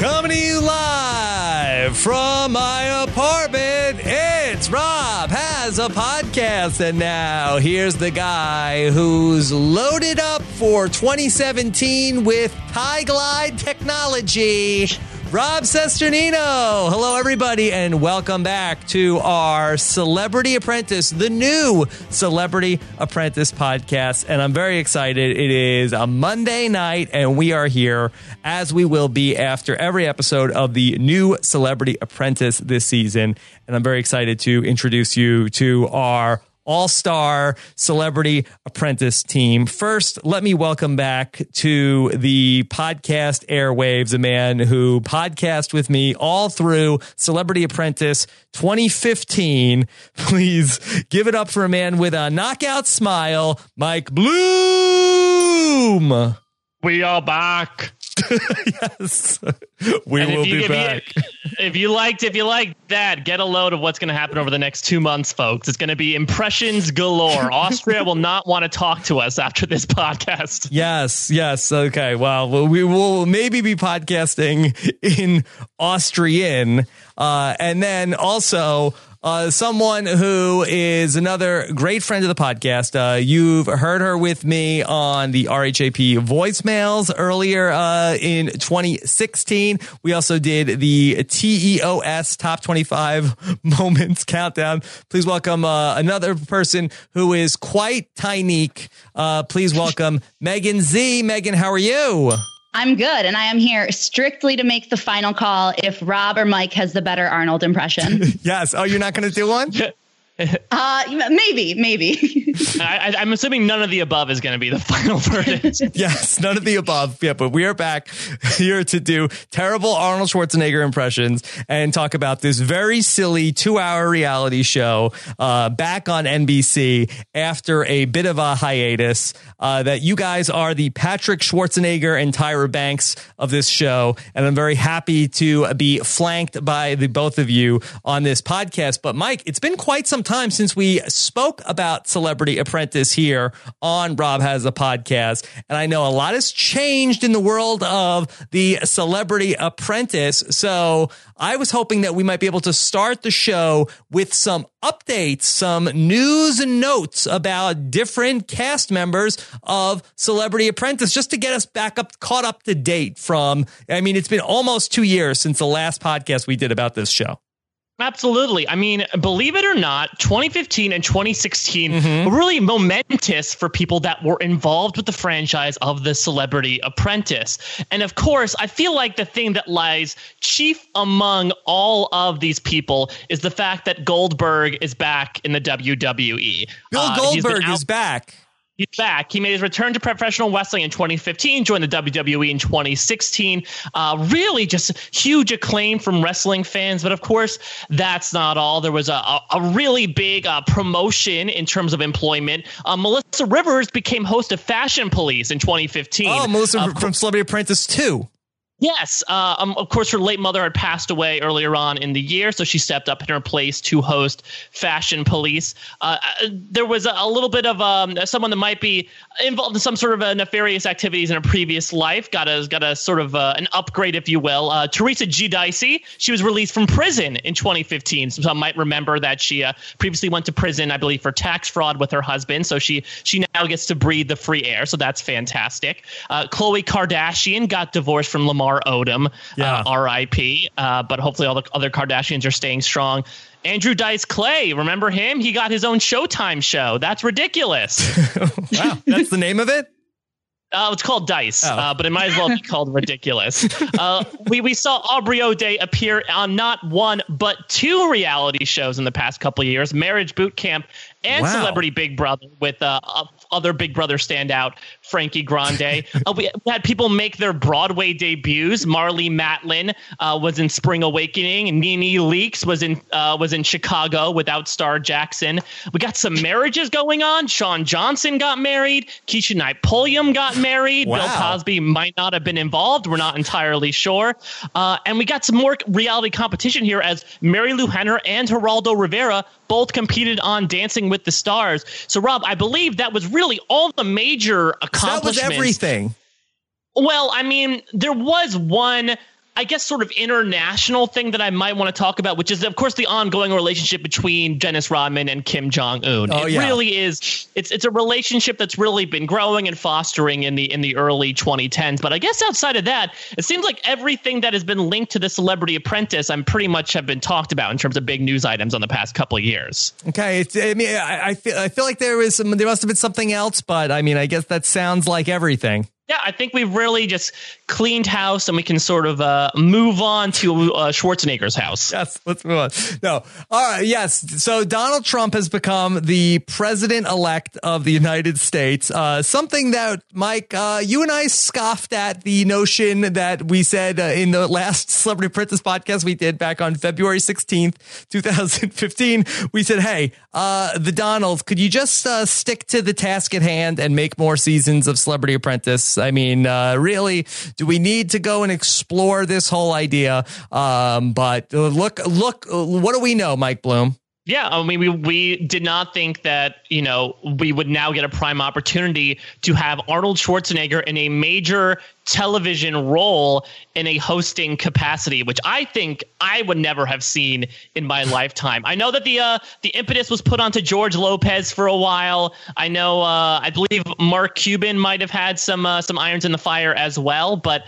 Coming live from my apartment, it's Rob Has a Podcast. And now here's the guy who's loaded up for 2017 with High Glide technology, Rob Cesternino. Hello, everybody, and welcome back to our Celebrity Apprentice, the new Celebrity Apprentice podcast. And I'm very excited. It is a Monday night, and we are here, as we will be after every episode of the new Celebrity Apprentice this season. And I'm very excited to introduce you to our all-star Celebrity Apprentice team. First, let me welcome back to the podcast airwaves a man who podcast with me all through Celebrity Apprentice 2015. Please give it up for a man with a knockout smile, Mike Bloom. We are back. Yes, we will be back. If you liked that, get a load of what's going to happen over the next 2 months, folks. It's going to be impressions galore. Austria will not want to talk to us after this podcast. Yes. Okay. Well, we will maybe be podcasting in Austrian, and then also. Someone who is another great friend of the podcast. You've heard her with me on the RHAP voicemails earlier in 2016. We also did the TEOS Top 25 Moments Countdown. Please welcome another person who is quite tiny. Please welcome Megan Z. Megan, how are you? I'm good, and I am here strictly to make the final call if Rob or Mike has the better Arnold impression. Yes. Oh, you're not going to do one? Maybe. I'm assuming none of the above is going to be the final verdict. Yes, none of the above. Yeah, but we are back here to do terrible Arnold Schwarzenegger impressions and talk about this very silly 2-hour reality show back on NBC after a bit of a hiatus. That you guys are the Patrick Schwarzenegger and Tyra Banks of this show, and I'm very happy to be flanked by the both of you on this podcast. But Mike, it's been quite some time since we spoke about Celebrity Apprentice here on Rob Has a Podcast, and I know a lot has changed in the world of the Celebrity Apprentice, so I was hoping that we might be able to start the show with some updates, some news and notes about different cast members of Celebrity Apprentice, just to get us back up, caught up to date from, I mean, it's been almost 2 years since the last podcast we did about this show. Absolutely. I mean, believe it or not, 2015 and 2016 were really momentous for people that were involved with the franchise of The Celebrity Apprentice. And of course, I feel like the thing that lies chief among all of these people is the fact that Goldberg is back in the WWE. Bill Goldberg is back. He's back. He made his return to professional wrestling in 2015, joined the WWE in 2016. Really just huge acclaim from wrestling fans. But of course, that's not all. There was a really big promotion in terms of employment. Melissa Rivers became host of Fashion Police in 2015. Oh, Melissa from Celebrity Apprentice 2. Yes. Of course, her late mother had passed away earlier on in the year, so she stepped up in her place to host Fashion Police. There was a little bit of someone that might be involved in some sort of nefarious activities in a previous life. Got a sort of an upgrade, if you will. Teresa G. Dicey, she was released from prison in 2015. Some might remember that she previously went to prison, I believe, for tax fraud with her husband. So she now gets to breathe the free air. So that's fantastic. Khloe Kardashian got divorced from Lamar Odom, R.I.P. But hopefully all the other Kardashians are staying strong. Andrew Dice Clay, remember him? He got his own Showtime show. That's ridiculous. Wow, that's the name of it? It's called Dice, but it might as well be called ridiculous. We saw Aubrey O'Day appear on not one but two reality shows in the past couple of years: Marriage Boot Camp and Celebrity Big Brother, with other Big Brother standout Frankie Grande. We had people make their Broadway debuts. Marlee Matlin was in Spring Awakening. Nene Leakes was in Chicago without Star Jackson. We got some marriages going on. Shawn Johnson got married. Keisha Knight Pulliam got married. Wow. Bill Cosby might not have been involved. We're not entirely sure. And we got some more reality competition here as Mary Lou Henner and Geraldo Rivera both competed on Dancing with the Stars. So, Rob, I believe that was really all the major accomplishments. That was everything. Well, I mean, there was one. I guess sort of international thing that I might want to talk about, which is, of course, the ongoing relationship between Dennis Rodman and Kim Jong-un. Oh, it really is. It's a relationship that's really been growing and fostering in the early 2010s. But I guess outside of that, it seems like everything that has been linked to the Celebrity Apprentice, I'm pretty much have been talked about in terms of big news items on the past couple of years. Okay. I feel like there must have been something else, but I mean, I guess that sounds like everything. Yeah, I think we've really just cleaned house and we can sort of move on to Schwarzenegger's house. Yes, let's move on. No. All right. Yes. So Donald Trump has become the president-elect of the United States. Something that, Mike, you and I scoffed at the notion that we said in the last Celebrity Apprentice podcast we did back on February 16th, 2015. We said, hey, the Donald, could you just stick to the task at hand and make more seasons of Celebrity Apprentice? I mean, really, do we need to go and explore this whole idea? But look, what do we know, Mike Bloom? Yeah, I mean, we did not think that, you know, we would now get a prime opportunity to have Arnold Schwarzenegger in a major television role in a hosting capacity, which I think I would never have seen in my lifetime. I know that the impetus was put onto George Lopez for a while. I know I believe Mark Cuban might have had some irons in the fire as well, but.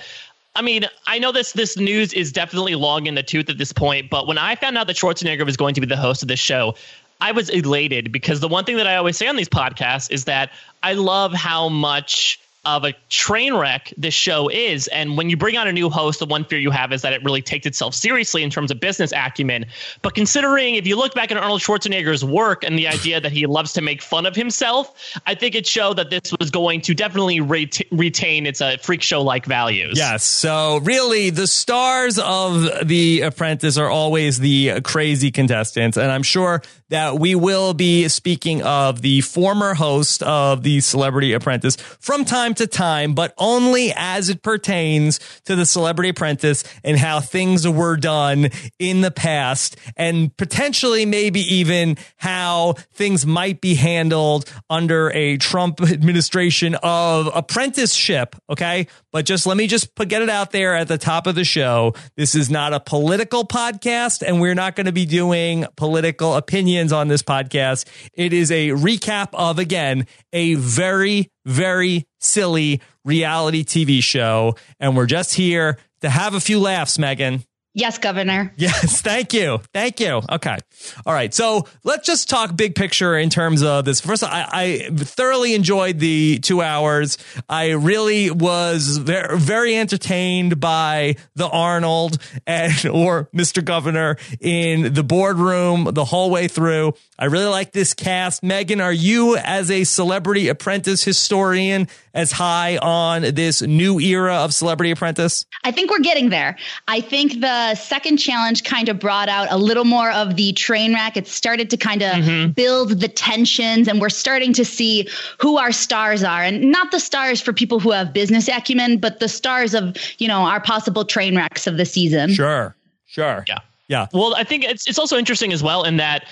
I mean, I know this news is definitely long in the tooth at this point, but when I found out that Schwarzenegger was going to be the host of this show, I was elated because the one thing that I always say on these podcasts is that I love how much of a train wreck this show is. And when you bring on a new host, the one fear you have is that it really takes itself seriously in terms of business acumen. But considering if you look back at Arnold Schwarzenegger's work and the idea that he loves to make fun of himself, I think it showed that this was going to definitely retain its freak show like values. Yes. So really the stars of The Apprentice are always the crazy contestants. And I'm sure that we will be speaking of the former host of The Celebrity Apprentice from time to time, but only as it pertains to The Celebrity Apprentice and how things were done in the past, and potentially maybe even how things might be handled under a Trump administration of apprenticeship. Okay, but let me get it out there at the top of the show. This is not a political podcast, and we're not going to be doing political opinions on this podcast. It is a recap of, again, a very, very silly reality TV show. And we're just here to have a few laughs, Megan. Yes, Governor. Yes. Thank you. Thank you. OK. All right. So let's just talk big picture in terms of this. First, I thoroughly enjoyed the 2 hours. I really was very, very entertained by the Arnold or Mr. Governor in the boardroom the whole way through. I really like this cast. Megan, are you, as a Celebrity Apprentice historian, as high on this new era of Celebrity Apprentice? I think we're getting there. I think the second challenge kind of brought out a little more of the train wreck. It started to kind of build the tensions, and we're starting to see who our stars are, and not the stars for people who have business acumen, but the stars of, you know, our possible train wrecks of the season. Sure. Yeah. Well, I think it's also interesting as well in that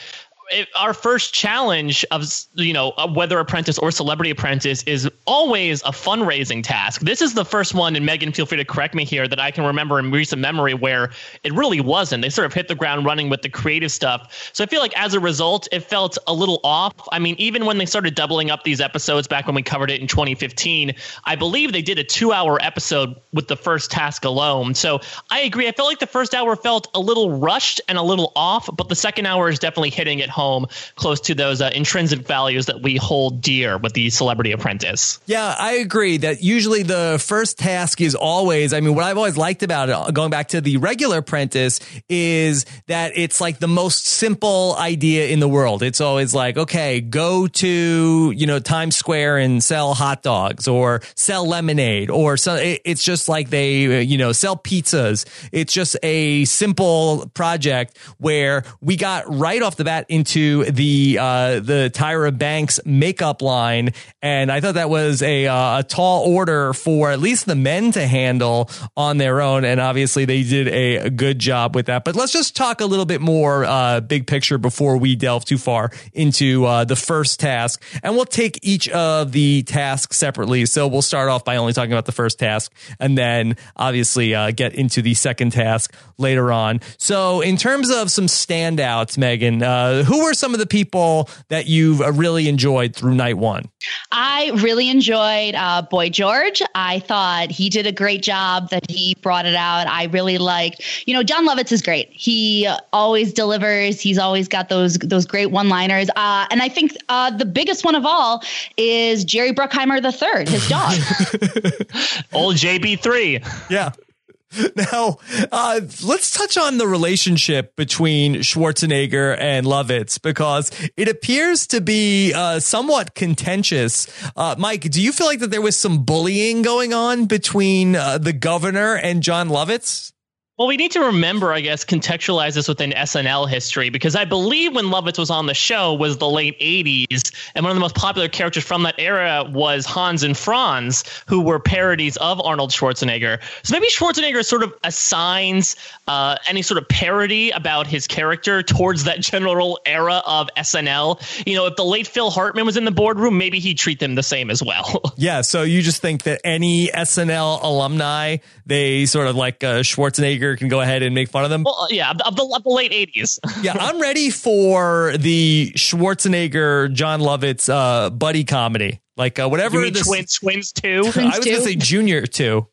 our first challenge of, you know, whether Apprentice or Celebrity Apprentice is always a fundraising task. This is the first one, and Megan, feel free to correct me here, that I can remember in recent memory where it really wasn't. They sort of hit the ground running with the creative stuff. So I feel like as a result, it felt a little off. I mean, even when they started doubling up these episodes back when we covered it in 2015, I believe they did a 2-hour episode with the first task alone. So I agree. I felt like the first hour felt a little rushed and a little off, but the second hour is definitely hitting it home close to those intrinsic values that we hold dear with the Celebrity Apprentice. Yeah, I agree that usually the first task is always, I mean, what I've always liked about it, going back to the regular Apprentice, is that it's like the most simple idea in the world. It's always like, okay, go to, you know, Times Square and sell hot dogs or sell lemonade or so. It's just like they, you know, sell pizzas. It's just a simple project where we got right off the bat into into the Tyra Banks makeup line, and I thought that was a tall order for at least the men to handle on their own, and obviously they did a good job with that. But let's just talk a little bit more big picture before we delve too far into the first task, and we'll take each of the tasks separately. So we'll start off by only talking about the first task, and then obviously get into the second task later on. So in terms of some standouts, Megan, who were some of the people that you've really enjoyed through night one? I really enjoyed Boy George. I thought he did a great job, that he brought it out. I really liked, you know, John Lovitz is great. He always delivers. He's always got those great one-liners. And I think the biggest one of all is Jerry Bruckheimer III, his dog. Old JB3. Yeah. Now, let's touch on the relationship between Schwarzenegger and Lovitz, because it appears to be somewhat contentious. Mike, do you feel like that there was some bullying going on between the governor and John Lovitz? Well, we need to remember, I guess, contextualize this within SNL history, because I believe when Lovitz was on the show was the late 80s. And one of the most popular characters from that era was Hans and Franz, who were parodies of Arnold Schwarzenegger. So maybe Schwarzenegger sort of assigns any sort of parody about his character towards that general era of SNL. You know, if the late Phil Hartman was in the boardroom, maybe he'd treat them the same as well. Yeah. So you just think that any SNL alumni, they sort of like Schwarzenegger can go ahead and make fun of them. Well, yeah, of the late 80s. Yeah, I'm ready for the Schwarzenegger, John Lovitz buddy comedy. Like whatever. You mean this, twins 2? I was going to say Junior 2.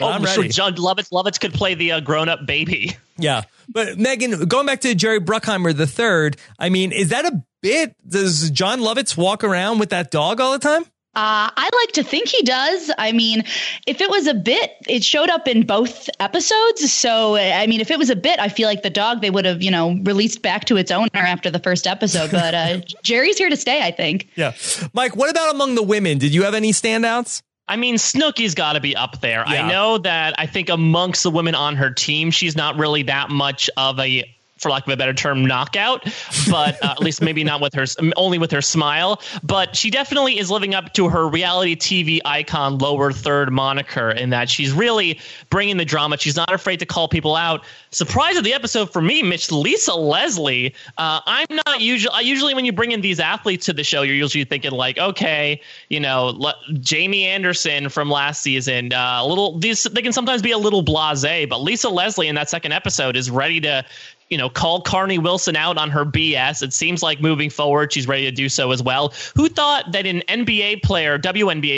Oh, I'm ready. Sure, John Lovitz could play the grown-up baby. Yeah, but Megan, going back to Jerry Bruckheimer III, I mean, is that a bit? Does John Lovitz walk around with that dog all the time? I like to think he does. I mean, if it was a bit, it showed up in both episodes. So, I mean, if it was a bit, I feel like the dog, they would have, you know, released back to its owner after the first episode. But Jerry's here to stay, I think. Yeah. Mike, what about among the women? Did you have any standouts? I mean, Snooki's got to be up there. Yeah. I know that I think amongst the women on her team, she's not really that much of a, for lack of a better term, knockout, but at least maybe not with her, only with her smile. But she definitely is living up to her reality TV icon lower third moniker, in that she's really bringing the drama. She's not afraid to call people out. Surprise of the episode for me, Mitch, Lisa Leslie. I'm not usually when you bring in these athletes to the show, you're usually thinking like, okay, you know, Jamie Anderson from last season, they can sometimes be a little blasé, but Lisa Leslie in that second episode is ready to, you know, call Carnie Wilson out on her BS. It seems like moving forward, she's ready to do so as well. Who thought that an WNBA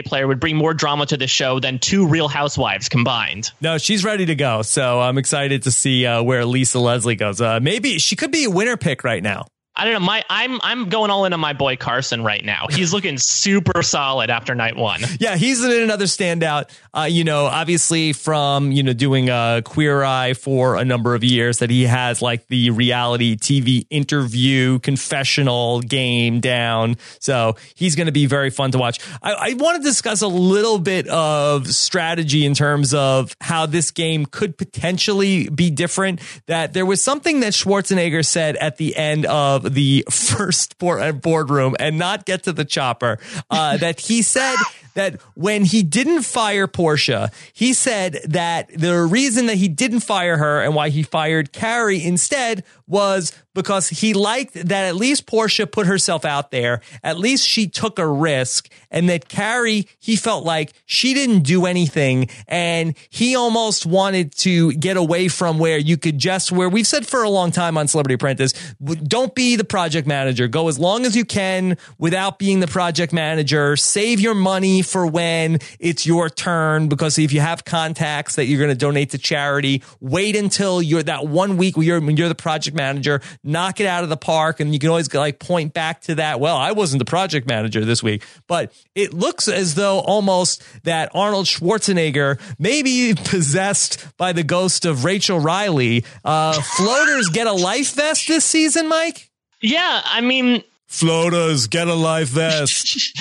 player would bring more drama to the show than two Real Housewives combined? No, she's ready to go. So I'm excited to see where Lisa Leslie goes. Maybe she could be a winner pick right now. I don't know. I'm going all in on my boy Carson right now. He's looking super solid after night one. Yeah, he's in another standout. You know, obviously from, you know, doing a Queer Eye for a number of years, that he has like the reality TV interview confessional game down. So he's going to be very fun to watch. I want to discuss a little bit of strategy in terms of how this game could potentially be different. That there was something that Schwarzenegger said at the end of the first boardroom, and not get to the chopper, that he said that when he didn't fire Porsha, he said that the reason that he didn't fire her and why he fired Carrie instead was because he liked that at least Porsha put herself out there. At least she took a risk, and that Carrie, he felt like she didn't do anything. And he almost wanted to get away from where you could just, where we've said for a long time on Celebrity Apprentice, don't be the project manager. Go as long as you can without being the project manager. Save your money for when it's your turn, because if you have contacts that you're going to donate to charity, wait until you're that 1 week when you're the project manager, knock it out of the park, and you can always like point back to that, well, I wasn't the project manager this week. But it looks as though almost that Arnold Schwarzenegger, maybe possessed by the ghost of Rachel Riley, floaters get a life vest this season, Mike? Yeah, I mean, Floaters, get a life vest.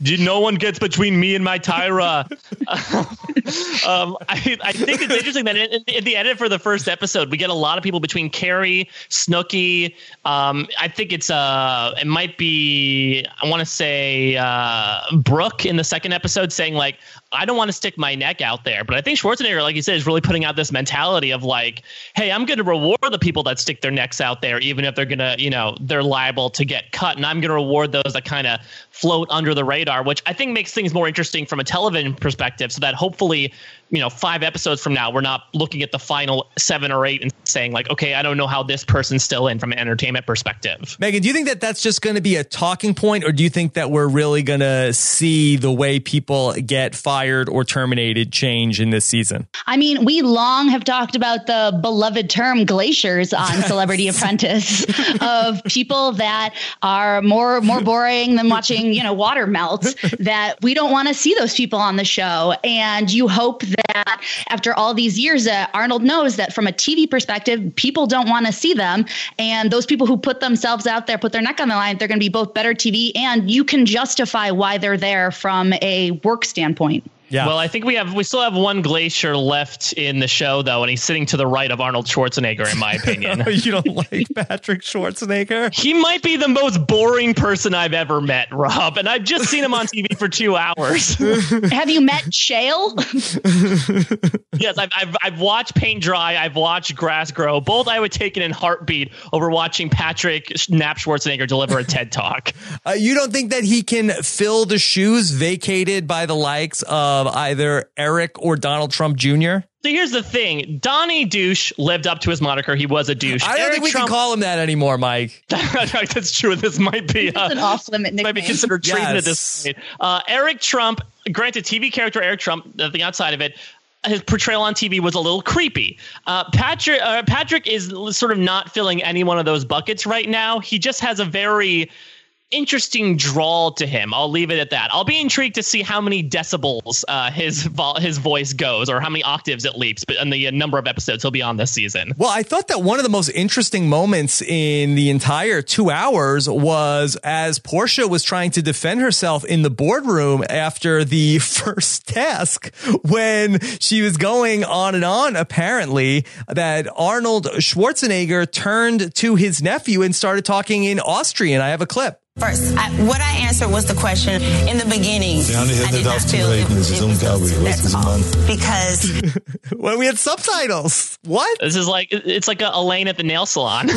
No one gets between me and my Tyra. I think it's interesting that in the edit for the first episode, we get a lot of people between Carrie, Snooki. I think it's it might be, I want to say Brooke in the second episode saying like, I don't want to stick my neck out there, but I think Schwarzenegger, like you said, is really putting out this mentality of like, hey, I'm going to reward the people that stick their necks out there, even if they're going to, you know, they're liable to get cut. And I'm going to reward those that kind of float under the radar, which I think makes things more interesting from a television perspective so that hopefully, you know, 5 episodes from now, we're not looking at the final 7 or 8 and saying like, okay, I don't know how this person's still in from an entertainment perspective. Megan, do you think that that's just going to be a talking point, or do you think that we're really going to see the way people get fired or terminated change in this season? I mean, we long have talked about the beloved term glaciers on Celebrity Apprentice of people that are more boring than watching, you know, water melt, that we don't want to see those people on the show. And you hope that after all these years, Arnold knows that from a TV perspective, people don't want to see them. And those people who put themselves out there, put their neck on the line, they're going to be both better TV and you can justify why they're there from a work standpoint. Yeah. Well, I think we still have one glacier left in the show, though, and he's sitting to the right of Arnold Schwarzenegger, in my opinion. You don't like Patrick Schwarzenegger? He might be the most boring person I've ever met, Rob, and I've just seen him on TV for 2 hours. Have you met Chael? Yes, I've watched paint dry. I've watched grass grow. Both I would take it in heartbeat over watching Patrick Knapp Schwarzenegger deliver a TED Talk. You don't think that he can fill the shoes vacated by the likes of either Eric or Donald Trump Jr.? So here's the thing. Donnie Douche lived up to his moniker. He was a douche. I don't think we can call him that anymore, Mike. That's true. This might be an off-limit nickname. Might be considered treason at this point. Eric Trump, granted, TV character Eric Trump, nothing outside of it, his portrayal on TV was a little creepy. Patrick is sort of not filling any one of those buckets right now. He just has a very interesting drawl to him. I'll leave it at that. I'll be intrigued to see how many decibels his voice goes, or how many octaves it leaps, but in the number of episodes he'll be on this season. Well, I thought that one of the most interesting moments in the entire 2 hours was as Porsha was trying to defend herself in the boardroom after the first task, when she was going on and on, apparently, that Arnold Schwarzenegger turned to his nephew and started talking in Austrian. I have a clip. First, what I answered was the question in the beginning. I did not feel it, because when we had subtitles. What? This is like, it's like a Elaine at the nail salon.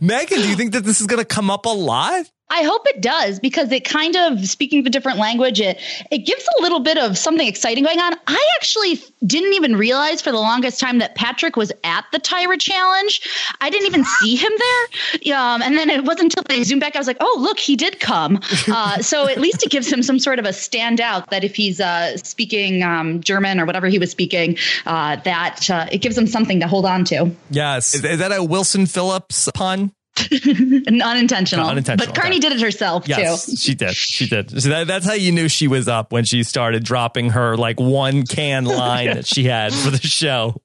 Megan, do you think that this is going to come up a lot? I hope it does, because it kind of, speaking the different language, it gives a little bit of something exciting going on. I actually didn't even realize for the longest time that Patrick was at the Tyra Challenge. I didn't even see him there. And then it wasn't until they zoomed back, I was like, oh, look, he did come. So at least it gives him some sort of a standout that if he's speaking German or whatever he was speaking, that it gives him something to hold on to. Yes. Is that a Wilson Phillips pun? Unintentional. But Carnie did it herself, too. She did. So that's how you knew she was up, when she started dropping her like one can line that she had for the show.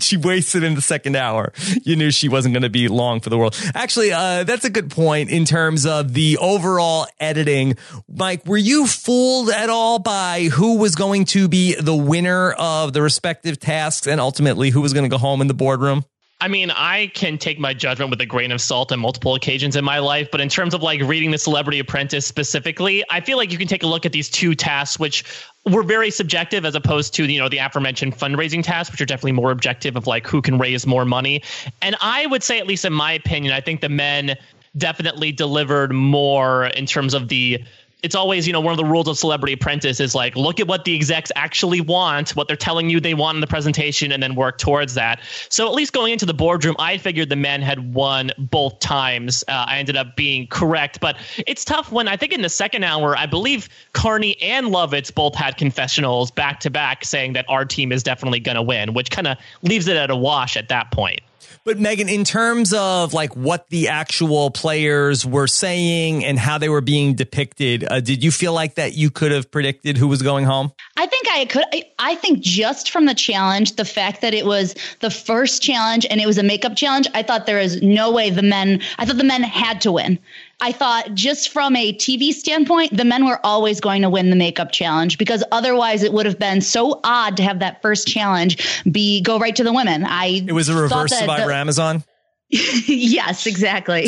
She wasted in the second hour. You knew she wasn't going to be long for the world. Actually, that's a good point in terms of the overall editing. Mike, were you fooled at all by who was going to be the winner of the respective tasks and ultimately who was going to go home in the boardroom? I mean, I can take my judgment with a grain of salt on multiple occasions in my life, but in terms of like reading The Celebrity Apprentice specifically, I feel like you can take a look at these 2 tasks, which were very subjective, as opposed to, you know, the aforementioned fundraising tasks, which are definitely more objective of like who can raise more money. And I would say, at least in my opinion, I think the men definitely delivered more in terms of the. It's always, you know, one of the rules of Celebrity Apprentice is like, look at what the execs actually want, what they're telling you they want in the presentation, and then work towards that. So at least going into the boardroom, I figured the men had won both times. I ended up being correct, but it's tough when I think in the second hour, I believe Carnie and Lovitz both had confessionals back to back saying that our team is definitely going to win, which kind of leaves it at a wash at that point. But Megan, in terms of like what the actual players were saying and how they were being depicted, did you feel like that you could have predicted who was going home? I think I think just from the challenge, the fact that it was the first challenge and it was a makeup challenge, I thought there is no way I thought the men had to win. I thought just from a TV standpoint, the men were always going to win the makeup challenge because otherwise it would have been so odd to have that first challenge go right to the women. It was a reverse Survivor Amazon. Yes, exactly.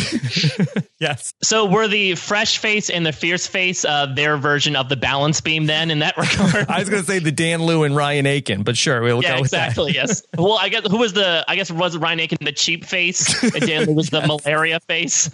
Yes. So were the fresh face and the fierce face their version of the balance beam then in that regard? I was going to say the Dan Liu and Ryan Aiken, but sure. We'll go with that. Yes. Well, I guess it was Ryan Aiken, the cheap face, and Dan Liu was the malaria face.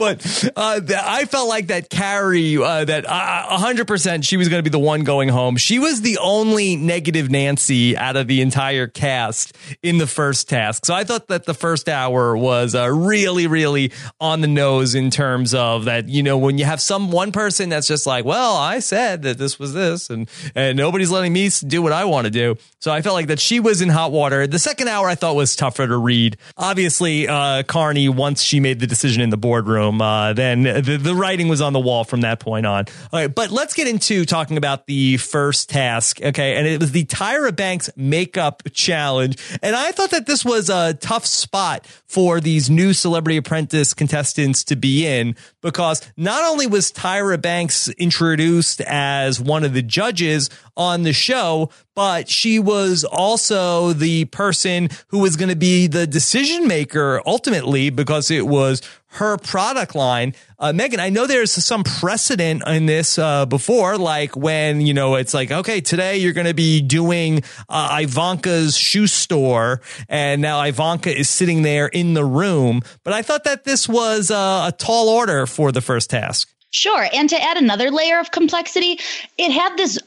But I felt like that Carrie, that 100% she was going to be the one going home. She was the only negative Nancy out of the entire cast in the first task. So I thought that the first hour was really, really on the nose in terms of that, you know, when you have one person that's just like, well, I said that this was this and nobody's letting me do what I want to do. So I felt like that she was in hot water. The second hour I thought was tougher to read. Obviously, Carnie, once she made the decision in the boardroom, then the writing was on the wall from that point on. All right, but let's get into talking about the first task. Okay, and it was the Tyra Banks makeup challenge, and I thought that this was a tough spot for these new Celebrity Apprentice contestants to be in, because not only was Tyra Banks introduced as one of the judges on the show, but she was also the person who was going to be the decision maker ultimately, because it was her product line. Megan, I know there's some precedent in this before, like when, you know, it's like, okay, today you're going to be doing Ivanka's shoe store, and now Ivanka is sitting there in the room. But I thought that this was a tall order for the first task. Sure. And to add another layer of complexity, it had this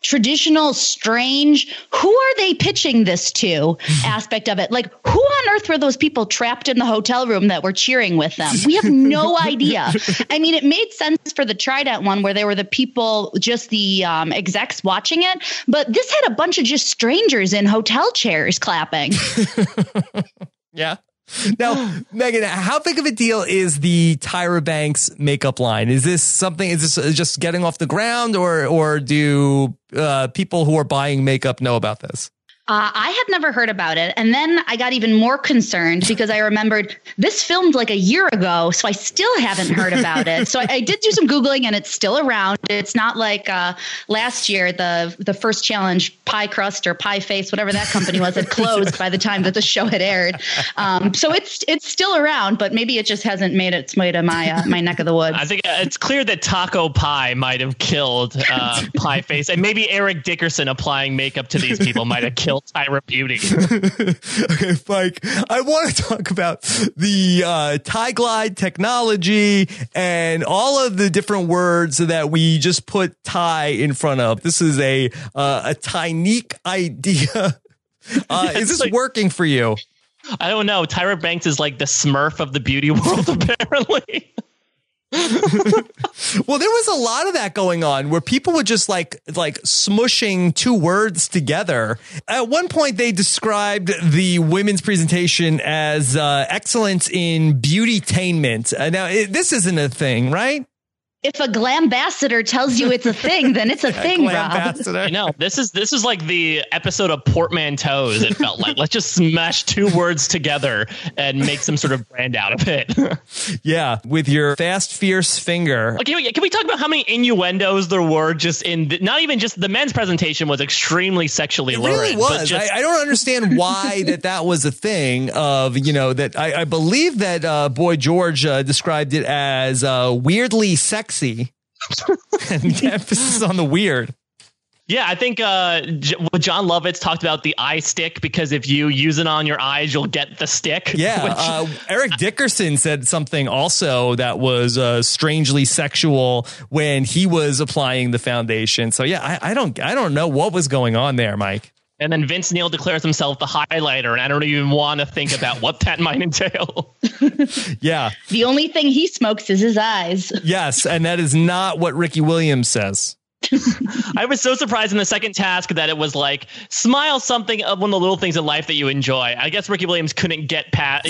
traditional, strange, who are they pitching this to aspect of it. Like, who on earth were those people trapped in the hotel room that were cheering with them? We have no idea. I mean, it made sense for the Trident one where they were the people, just the execs watching it. But this had a bunch of just strangers in hotel chairs clapping. Yeah. Now, Megan, how big of a deal is the Tyra Banks makeup line? Is this something, is this just getting off the ground, or do people who are buying makeup know about this? I had never heard about it. And then I got even more concerned because I remembered this filmed like a year ago, so I still haven't heard about it. So I did do some Googling, and it's still around. It's not like last year, the first challenge, Pie Crust or Pie Face, whatever that company was, had closed by the time that the show had aired. So it's still around, but maybe it just hasn't made its way to my neck of the woods. I think it's clear that Taco Pie might have killed Pie Face, and maybe Eric Dickerson applying makeup to these people might have killed Tyra Beauty. Okay, Mike, I want to talk about the Tie Glide technology and all of the different words that we just put tie in front of. This is a tinique idea. Is this working for you? I don't know. Tyra Banks is like the Smurf of the beauty world, apparently. Well, there was a lot of that going on where people were just like smushing two words together. At one point, they described the women's presentation as excellence in beautytainment. This isn't a thing, right? If a glambassador tells you it's a thing, then it's a thing, Rob. I know. This is like the episode of Portmanteaus, it felt like. Let's just smash two words together and make some sort of brand out of it. Yeah, with your fast, fierce finger. Okay, can we talk about how many innuendos there were just in... not even just... the men's presentation was extremely sexually luring. It really was. But just, I don't understand why that was a thing of, you know, that... I believe that Boy George described it as weirdly sexy. And emphasis on the weird. Yeah, I think John Lovitz talked about the eye stick, because if you use it on your eyes, you'll get the stick. Yeah, Eric Dickerson said something also that was strangely sexual when he was applying the foundation. So yeah, I don't know what was going on there, Mike. And then Vince Neil declares himself the highlighter, and I don't even want to think about what that might entail. Yeah. The only thing he smokes is his eyes. Yes, and that is not what Ricky Williams says. I was so surprised in the second task that it was like, smile something of one of the little things in life that you enjoy. I guess Ricky Williams couldn't get past,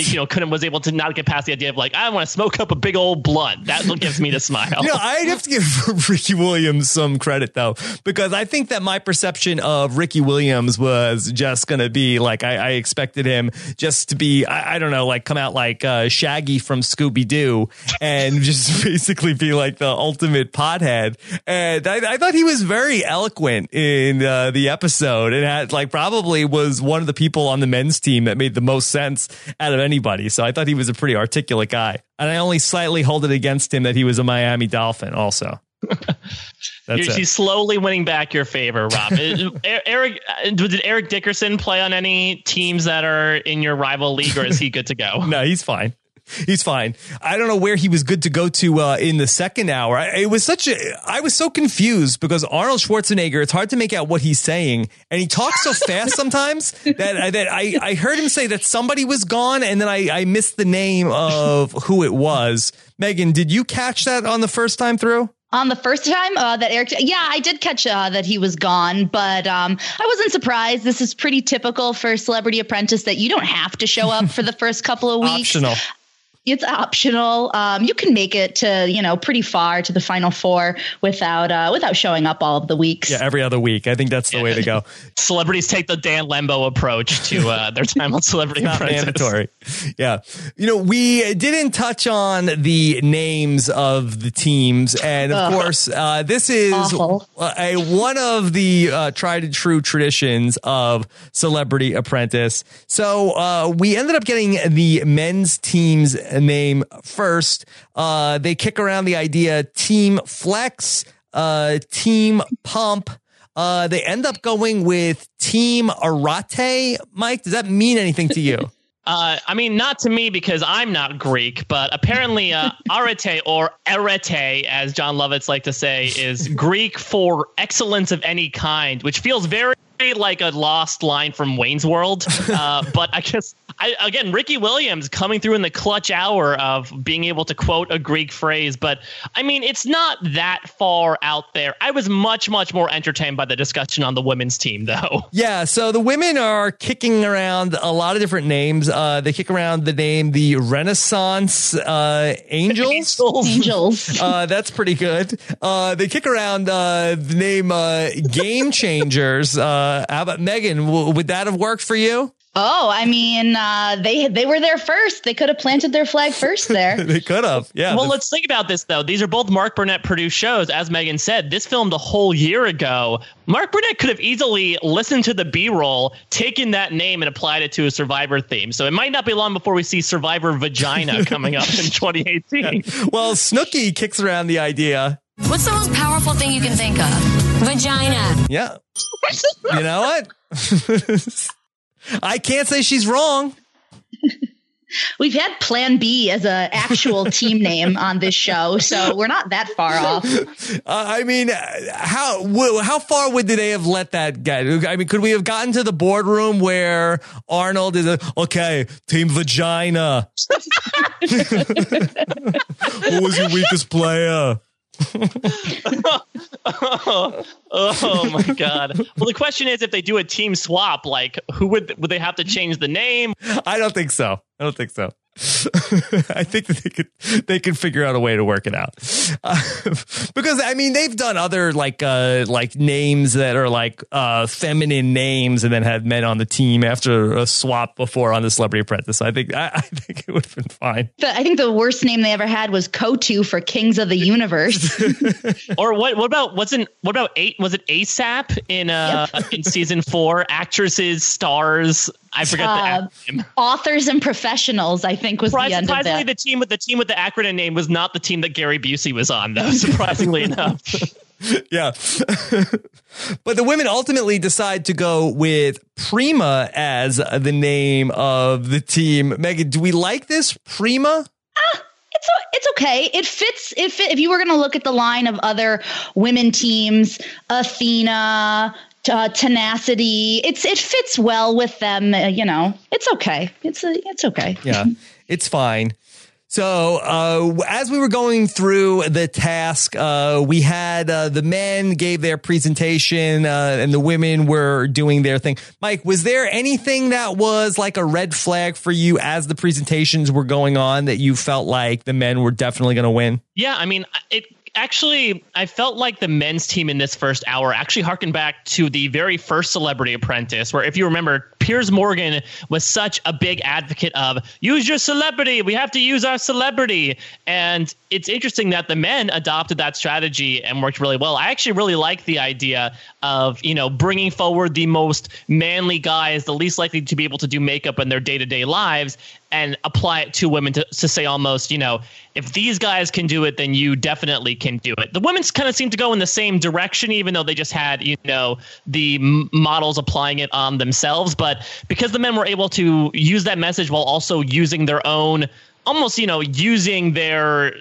was able to not get past the idea of like, I want to smoke up a big old blunt. That's what gives me the smile. You know, I'd have to give Ricky Williams some credit though, because I think that my perception of Ricky Williams was just going to be like, I expected him just to be, I don't know, like come out like Shaggy from Scooby-Doo and just basically be like the ultimate pothead. And I thought he was very eloquent in the episode and had, like probably was one of the people on the men's team that made the most sense out of anybody. So I thought he was a pretty articulate guy. And I only slightly hold it against him that he was a Miami Dolphin also. She's slowly winning back your favor, Rob. Did Eric Dickerson play on any teams that are in your rival league, or is he good to go? No, he's fine. He's fine. I don't know where he was good to go to in the second hour. I was so confused because Arnold Schwarzenegger, it's hard to make out what he's saying. And he talks so fast sometimes that I heard him say that somebody was gone. And then I missed the name of who it was. Megan, did you catch that on the first time through? On the first time that Eric, yeah, I did catch that he was gone, but I wasn't surprised. This is pretty typical for Celebrity Apprentice that you don't have to show up for the first couple of weeks. Optional. It's optional. You can make it to, pretty far to the final four without showing up all of the weeks. Yeah, every other week. I think that's the way to go. Celebrities take the Dan Lembo approach to their time on Celebrity Apprentice. Mandatory. Yeah. We didn't touch on the names of the teams. And of course, this is one of the tried and true traditions of Celebrity Apprentice. So we ended up getting the men's team's name first. They kick around the idea Team Flex, Team Pump. They end up going with Team Arate. Mike, does that mean anything to you? Not to me because I'm not Greek, but apparently arete or erete, as John Lovitz like to say, is Greek for excellence of any kind, which feels very like a lost line from Wayne's World. But I guess again, Ricky Williams coming through in the clutch hour of being able to quote a Greek phrase. But it's not that far out there. I was much, much more entertained by the discussion on the women's team, though. Yeah. So the women are kicking around a lot of different names. They kick around the name, the Renaissance Angels. Angels. That's pretty good. They kick around the name Game Changers. How about Megan? Would that have worked for you? Oh, they were there first. They could have planted their flag first there. They could have. Yeah. Well, let's think about this, though. These are both Mark Burnett produced shows. As Megan said, this filmed a whole year ago. Mark Burnett could have easily listened to the B-roll, taken that name and applied it to a Survivor theme. So it might not be long before we see Survivor Vagina coming up in 2018. Yeah. Well, Snooki kicks around the idea. What's the most powerful thing you can think of? Vagina. Yeah. You know what? I can't say she's wrong. We've had Plan B as an actual team name on this show, so we're not that far off. How far would they have let that get? Could we have gotten to the boardroom where Arnold is okay, Team Vagina? Who was your weakest player? Oh my God. Well, the question is, if they do a team swap, like who would they have to change the name? I don't think so. I think that they could figure out a way to work it out, because they've done other like names that are like feminine names and then had men on the team after a swap before on the Celebrity Apprentice. I think it would have been fine. I think the worst name they ever had was Kotu for Kings of the Universe. Or what about ASAP in in season 4? Actresses, stars. I forget the acronym. Authors and Professionals, I think, was the end of that. Surprisingly, the team with the acronym name was not the team that Gary Busey was on, though, surprisingly enough. Yeah. But the women ultimately decide to go with Prima as the name of the team. Megan, do we like this? Prima? It's okay. It fits. If you were going to look at the line of other women teams, Athena... tenacity. It fits well with them. It's okay. It's okay. Yeah, it's fine. So as we were going through the task, we had the men gave their presentation and the women were doing their thing. Mike, was there anything that was like a red flag for you as the presentations were going on that you felt like the men were definitely going to win? Yeah, I mean, actually, I felt like the men's team in this first hour actually harkened back to the very first Celebrity Apprentice, where if you remember, Piers Morgan was such a big advocate of use your celebrity. We have to use our celebrity. And it's interesting that the men adopted that strategy and worked really well. I actually really like the idea of, you know, bringing forward the most manly guys, the least likely to be able to do makeup in their day-to-day lives, and apply it to women to say almost, you know, if these guys can do it, then you definitely can do it. The women kind of seem to go in the same direction, even though they just had, you know, the models applying it on themselves. But because the men were able to use that message while also using their own, almost, you know, using their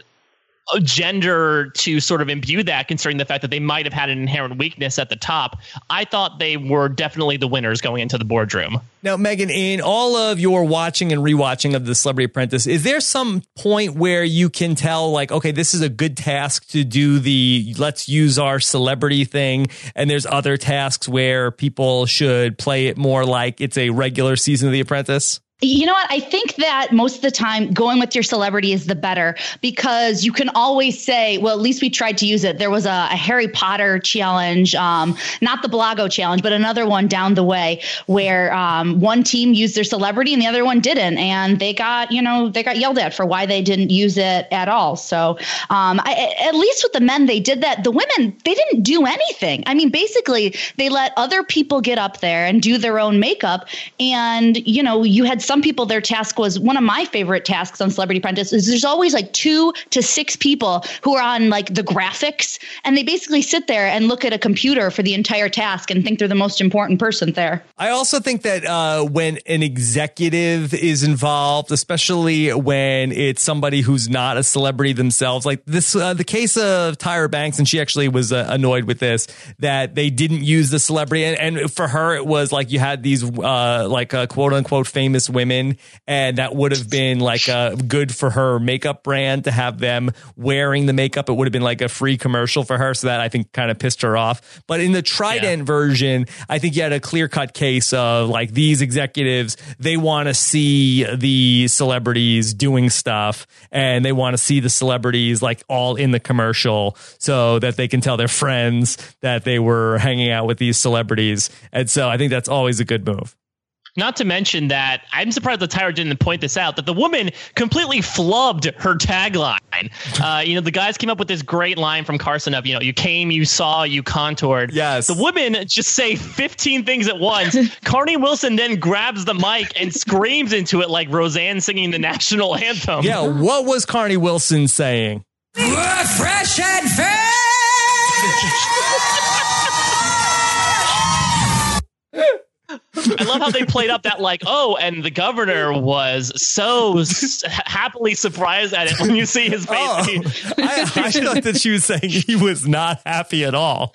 gender to sort of imbue that, considering the fact that they might have had an inherent weakness at the top, I thought they were definitely the winners going into the boardroom. Now, Megan, in all of your watching and rewatching of The Celebrity Apprentice, is there some point where you can tell, like, okay, this is a good task to do the let's use our celebrity thing, and there's other tasks where people should play it more like it's a regular season of The Apprentice? You know what? I think that most of the time going with your celebrity is the better, because you can always say, well, at least we tried to use it. There was a Harry Potter challenge, not the Blago challenge, but another one down the way where one team used their celebrity and the other one didn't. And they got, you know, they got yelled at for why they didn't use it at all. So at least with the men, they did that. The women, they didn't do anything. I mean, basically, they let other people get up there and do their own makeup. And, you know, you had some people, their task was one of my favorite tasks on Celebrity Apprentice is there's always like 2 to 6 people who are on like the graphics, and they basically sit there and look at a computer for the entire task and think they're the most important person there. I also think that when an executive is involved, especially when it's somebody who's not a celebrity themselves, like this, the case of Tyra Banks, and she actually was annoyed with this, that they didn't use the celebrity. And for her, it was like you had these quote unquote famous women, and that would have been like good for her makeup brand to have them wearing the makeup. It would have been like a free commercial for her. So that, I think, kind of pissed her off. But in the Trident version, I think you had a clear cut case of like these executives, they want to see the celebrities doing stuff, and they want to see the celebrities like all in the commercial so that they can tell their friends that they were hanging out with these celebrities. And so I think that's always a good move. Not to mention that I'm surprised that Tyra didn't point this out, that the woman completely flubbed her tagline. You know, the guys came up with this great line from Carson of, you know, you came, you saw, you contoured. Yes. The women just say 15 things at once. Carnie Wilson then grabs the mic and screams into it like Roseanne singing the national anthem. Yeah. What was Carnie Wilson saying? We're fresh and fair. I love how they played up that like, oh, and the governor was so happily surprised at it when you see his face. Oh, I thought that she was saying he was not happy at all.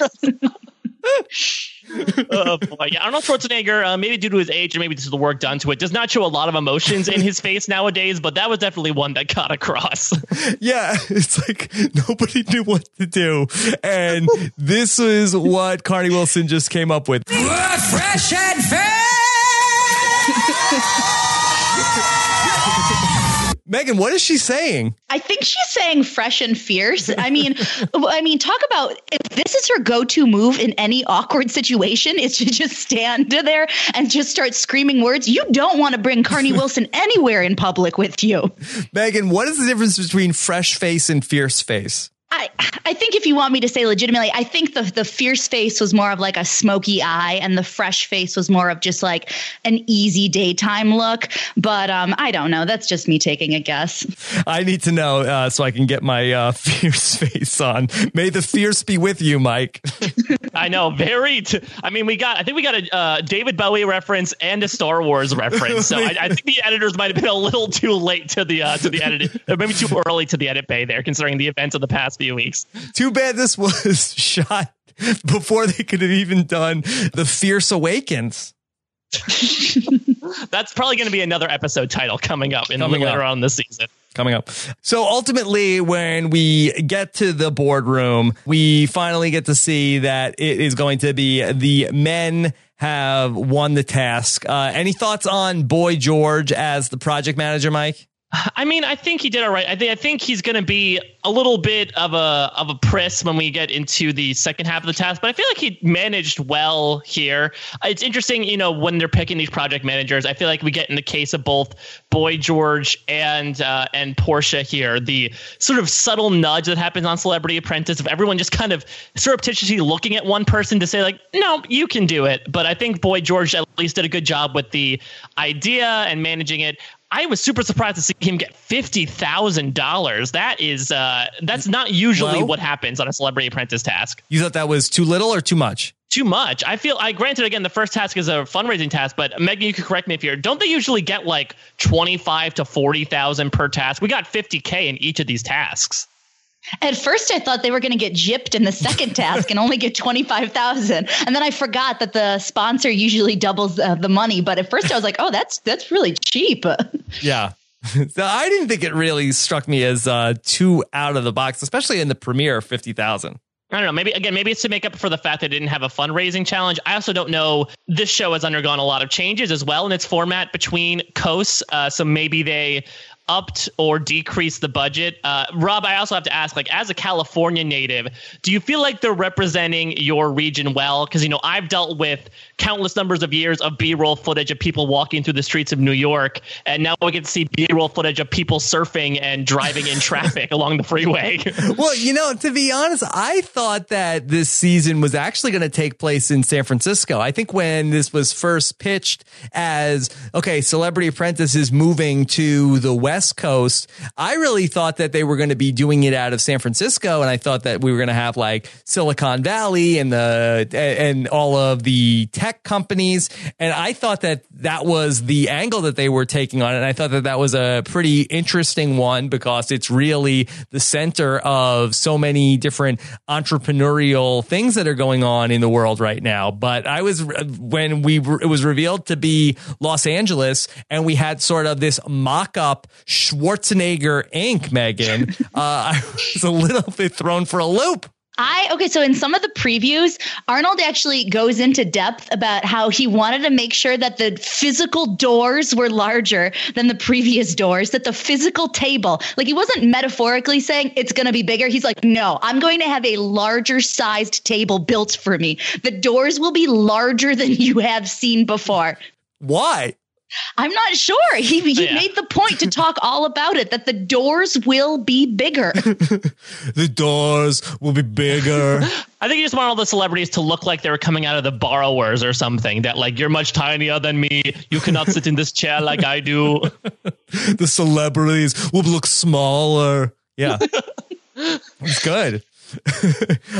Oh boy. Yeah, Arnold Schwarzenegger, maybe due to his age or maybe due to the work done to it, does not show a lot of emotions in his face nowadays, but that was definitely one that got across. Yeah, it's like nobody knew what to do, and this is what Carnie Wilson just came up with. We're fresh and fair. Megan, what is she saying? I think she's saying fresh and fierce. I mean, talk about, if this is her go-to move in any awkward situation, is to just stand there and just start screaming words. You don't want to bring Carnie Wilson anywhere in public with you. Megan, what is the difference between fresh face and fierce face? I think if you want me to say legitimately, I think the fierce face was more of like a smoky eye, and the fresh face was more of just like an easy daytime look. But I don't know. That's just me taking a guess. I need to know so I can get my fierce face on. May the fierce be with you, Mike. I know. I think we got a David Bowie reference and a Star Wars reference. So I think the editors might have been a little too late to the edit, or maybe too early to the edit bay there, considering the events of the past few weeks. Too bad this was shot before they could have even done The Fierce Awakens. That's probably going to be another episode title coming up later on this season. coming up. So ultimately, when we get to the boardroom, we finally get to see that it is going to be the men have won the task. Any thoughts on Boy George as the project manager, Mike? I mean, I think he did all right. I think he's going to be a little bit of a priss when we get into the second half of the task, but I feel like he managed well here. It's interesting, you know, when they're picking these project managers, I feel like we get in the case of both Boy George and Porsha here, the sort of subtle nudge that happens on Celebrity Apprentice of everyone just kind of surreptitiously looking at one person to say like, no, you can do it. But I think Boy George at least did a good job with the idea and managing it. I was super surprised to see him get $50,000. That is, that's not usually what happens on a Celebrity Apprentice task. You thought that was too little or too much? Too much. Granted, again, the first task is a fundraising task, but Megan, you could correct me if you're, don't they usually get like 25 to 40,000 per task? We got 50K in each of these tasks. At first, I thought they were going to get gypped in the second task and only get 25,000. And then I forgot that the sponsor usually doubles the money. But at first I was like, oh, that's really cheap. Yeah. So I didn't think it really struck me as too out of the box, especially in the premiere of 50,000. I don't know. Maybe it's to make up for the fact that they didn't have a fundraising challenge. I also don't know. This show has undergone a lot of changes as well in its format between coasts. So maybe they upped or decreased the budget. Rob, I also have to ask, like, as a California native, do you feel like they're representing your region well? Because, you know, I've dealt with countless numbers of years of B-roll footage of people walking through the streets of New York, and now we get to see B-roll footage of people surfing and driving in traffic along the freeway. Well, you know, to be honest, I thought that this season was actually going to take place in San Francisco. I think when this was first pitched as, okay, Celebrity Apprentice is moving to the West Coast, I really thought that they were going to be doing it out of San Francisco, and I thought that we were going to have like Silicon Valley and all of the tech companies, and I thought that that was the angle that they were taking on, and I thought that that was a pretty interesting one because it's really the center of so many different entrepreneurial things that are going on in the world right now. But I was, when it was revealed to be Los Angeles, and we had sort of this mock-up Schwarzenegger Inc., Megan, I was a little bit thrown for a loop. So in some of the previews, Arnold actually goes into depth about how he wanted to make sure that the physical doors were larger than the previous doors, that the physical table, like, he wasn't metaphorically saying it's going to be bigger. He's like, no, I'm going to have a larger sized table built for me. The doors will be larger than you have seen before. Why? I'm not sure. He made the point to talk all about it, that the doors will be bigger. The doors will be bigger. I think you just want all the celebrities to look like they were coming out of The Borrowers or something, that like, you're much tinier than me. You cannot sit in this chair like I do. The celebrities will look smaller. Yeah. It's good.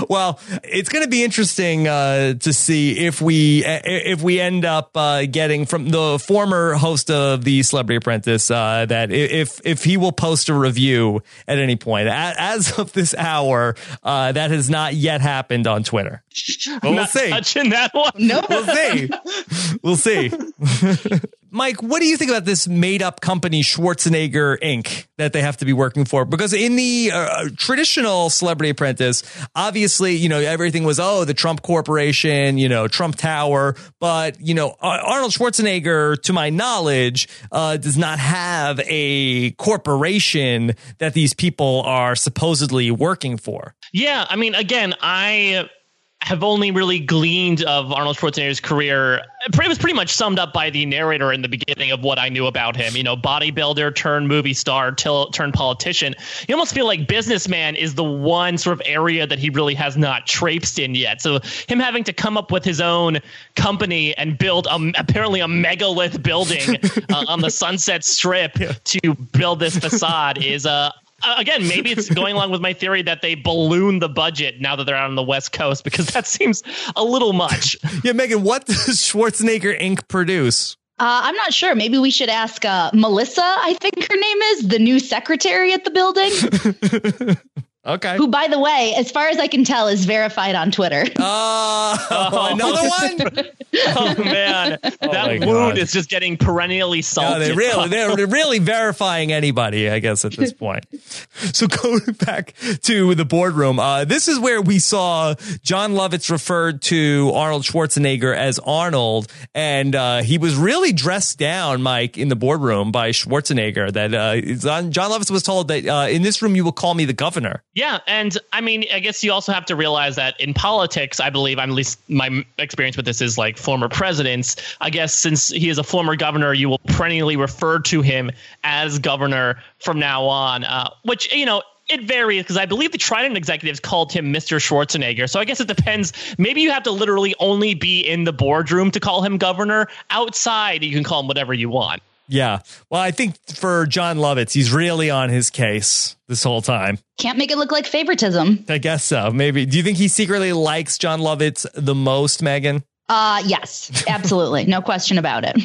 Well, it's going to be interesting to see if we end up getting from the former host of the Celebrity Apprentice that if he will post a review at any point. As of this hour, that has not yet happened on Twitter. But we'll see. Touching that one. No. We'll see. Mike, what do you think about this made-up company, Schwarzenegger Inc., that they have to be working for? Because in the traditional Celebrity Apprentice, obviously, you know, everything was, the Trump Corporation, you know, Trump Tower. But, you know, Arnold Schwarzenegger, to my knowledge, does not have a corporation that these people are supposedly working for. Yeah, I mean, again, I have only really gleaned of Arnold Schwarzenegger's career. It was pretty much summed up by the narrator in the beginning of what I knew about him. You know, bodybuilder turned movie star turned politician. You almost feel like businessman is the one sort of area that he really has not traipsed in yet. So him having to come up with his own company and build apparently a megalith building on the Sunset Strip to build this facade is again, maybe it's going along with my theory that they balloon the budget now that they're out on the West Coast, because that seems a little much. Yeah, Megan, what does Schwarzenegger Inc. produce? I'm not sure. Maybe we should ask Melissa, I think her name is, the new secretary at the building. Okay. Who, by the way, as far as I can tell, is verified on Twitter. Oh, another one? Oh, man. Oh, that wound is just getting perennially salted. No, they're really verifying anybody, I guess, at this point. So going back to the boardroom, this is where we saw John Lovitz referred to Arnold Schwarzenegger as Arnold, and he was really dressed down, Mike, in the boardroom by Schwarzenegger. That John Lovitz was told that in this room you will call me the governor. Yeah. And I mean, I guess you also have to realize that in politics, I believe, at least my experience with this is like former presidents. I guess since he is a former governor, you will perennially refer to him as governor from now on, which, you know, it varies because I believe the Trident executives called him Mr. Schwarzenegger. So I guess it depends. Maybe you have to literally only be in the boardroom to call him governor. Outside, you can call him whatever you want. Yeah. Well, I think for John Lovitz, he's really on his case this whole time. Can't make it look like favoritism. I guess so. Maybe. Do you think he secretly likes John Lovitz the most, Megan? Yes, absolutely. No question about it.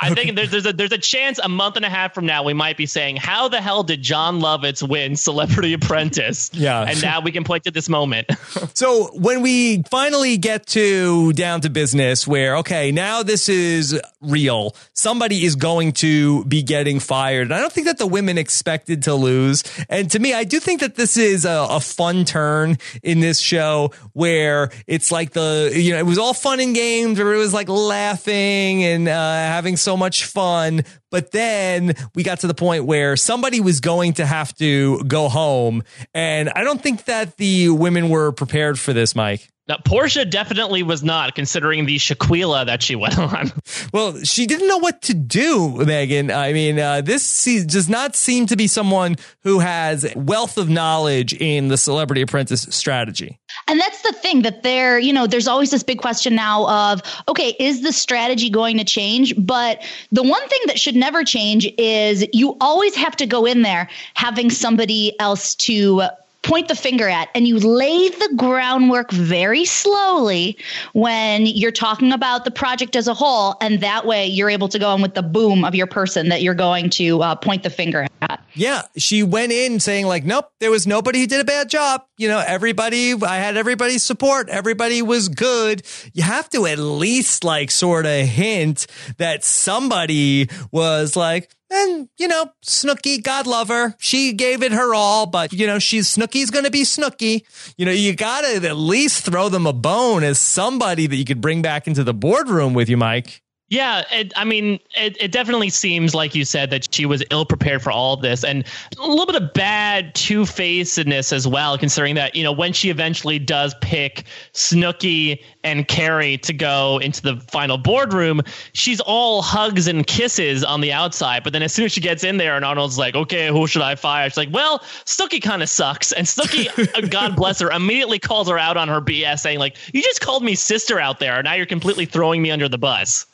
I think there's a chance a month and a half from now we might be saying, how the hell did John Lovitz win Celebrity Apprentice? Yeah. And now we can point to this moment. So when we finally get to down to business where, OK, now this is real. Somebody is going to be getting fired. And I don't think that the women expected to lose. And to me, I do think that this is a fun turn in this show where it's like it was all fun and games where it was like laughing and having so much fun. But then we got to the point where somebody was going to have to go home. And I don't think that the women were prepared for this, Mike. Now, Porsha definitely was not, considering the Shaquilla that she went on. Well, she didn't know what to do, Megan. I mean, this does not seem to be someone who has wealth of knowledge in the Celebrity Apprentice strategy. And that's the thing that there's always this big question now of, okay, is the strategy going to change? But the one thing that should never change is you always have to go in there having somebody else to point the finger at, and you lay the groundwork very slowly when you're talking about the project as a whole. And that way you're able to go in with the boom of your person that you're going to point the finger at. Yeah. She went in saying like, nope, there was nobody who did a bad job. You know, I had everybody's support. Everybody was good. You have to at least like sort of hint that somebody was like, and, you know, Snooki, God love her. She gave it her all, but, you know, Snooki's going to be Snooki. You know, you got to at least throw them a bone as somebody that you could bring back into the boardroom with you, Mike. Yeah, it definitely seems like you said that she was ill prepared for all of this, and a little bit of bad two-facedness as well, considering that, you know, when she eventually does pick Snooki and Carrie to go into the final boardroom, she's all hugs and kisses on the outside. But then as soon as she gets in there and Arnold's like, OK, who should I fire? She's like, well, Snooki kind of sucks. And Snooki, God bless her, immediately calls her out on her BS saying like, you just called me sister out there. Now you're completely throwing me under the bus.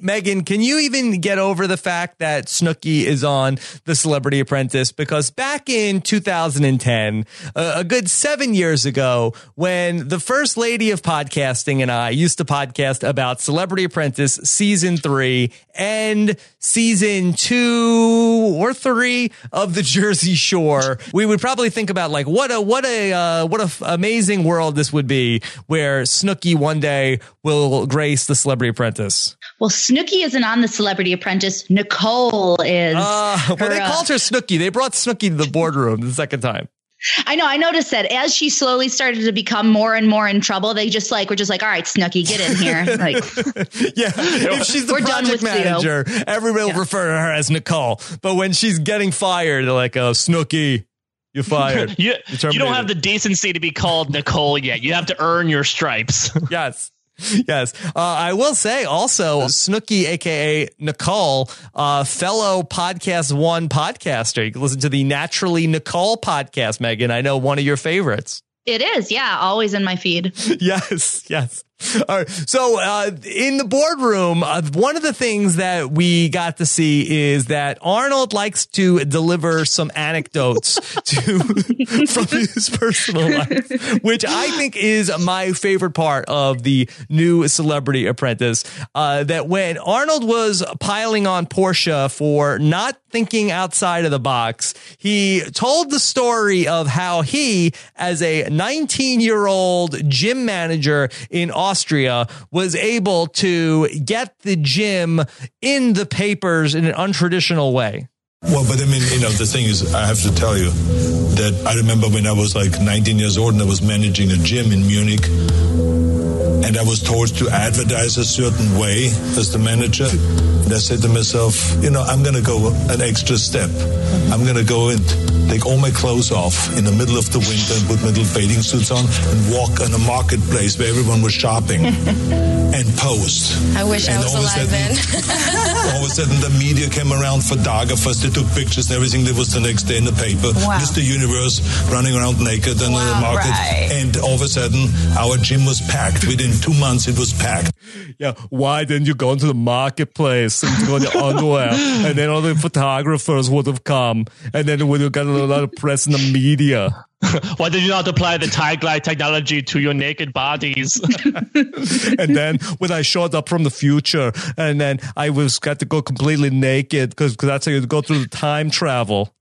Megan, can you even get over the fact that Snooki is on The Celebrity Apprentice? Because back in 2010, a good 7 years ago, when the first lady of podcasting and I used to podcast about Celebrity Apprentice season 3 and season 2 or 3 of the Jersey Shore, we would probably think about like what a amazing world this would be where Snooki one day will grace The Celebrity Apprentice. Well, Snooki isn't on The Celebrity Apprentice. Nicole is. They called her Snooki. They brought Snooki to the boardroom the second time. I know. I noticed that as she slowly started to become more and more in trouble, they just like were just like, all right, Snooki, get in here. Like, yeah, if she's the project manager, everybody will refer to her as Nicole. But when she's getting fired, they're like, oh, Snooki. You're fired. You don't have the decency to be called Nicole yet. You have to earn your stripes. Yes. Yes. I will say also Snooki, a.k.a. Nicole, fellow Podcast One podcaster. You can listen to the Naturally Nicole podcast, Megan. I know one of your favorites. It is. Yeah. Always in my feed. Yes. Yes. All right. So in the boardroom, one of the things that we got to see is that Arnold likes to deliver some anecdotes from his personal life, which I think is my favorite part of the new Celebrity Apprentice. That when Arnold was piling on Porsha for not thinking outside of the box, he told the story of how he, as a 19-year-old gym manager in Austria, was able to get the gym in the papers in an untraditional way. Well, but I mean, you know, the thing is, I have to tell you that I remember when I was like 19 years old and I was managing a gym in Munich, and I was told to advertise a certain way as the manager. And I said to myself, you know, I'm going to go an extra step. I'm going to go and take all my clothes off in the middle of the winter and put my little bathing suits on and walk on a marketplace where everyone was shopping and post. I wish I was alive then. All of a sudden, the media came around, photographers, they took pictures and everything. There was the next day in the paper. Wow. Mr. Universe running around naked in the market. Right. And all of a sudden, our gym was packed. Within 2 months, it was packed. Yeah, why didn't you go into the marketplace and go in your underwear? And then all the photographers would have come. And then would have gotten a lot of press in the media. Why did you not apply the tie glide technology to your naked bodies? And then when I showed up from the future, and then I was got to go completely naked because that's how you go through the time travel.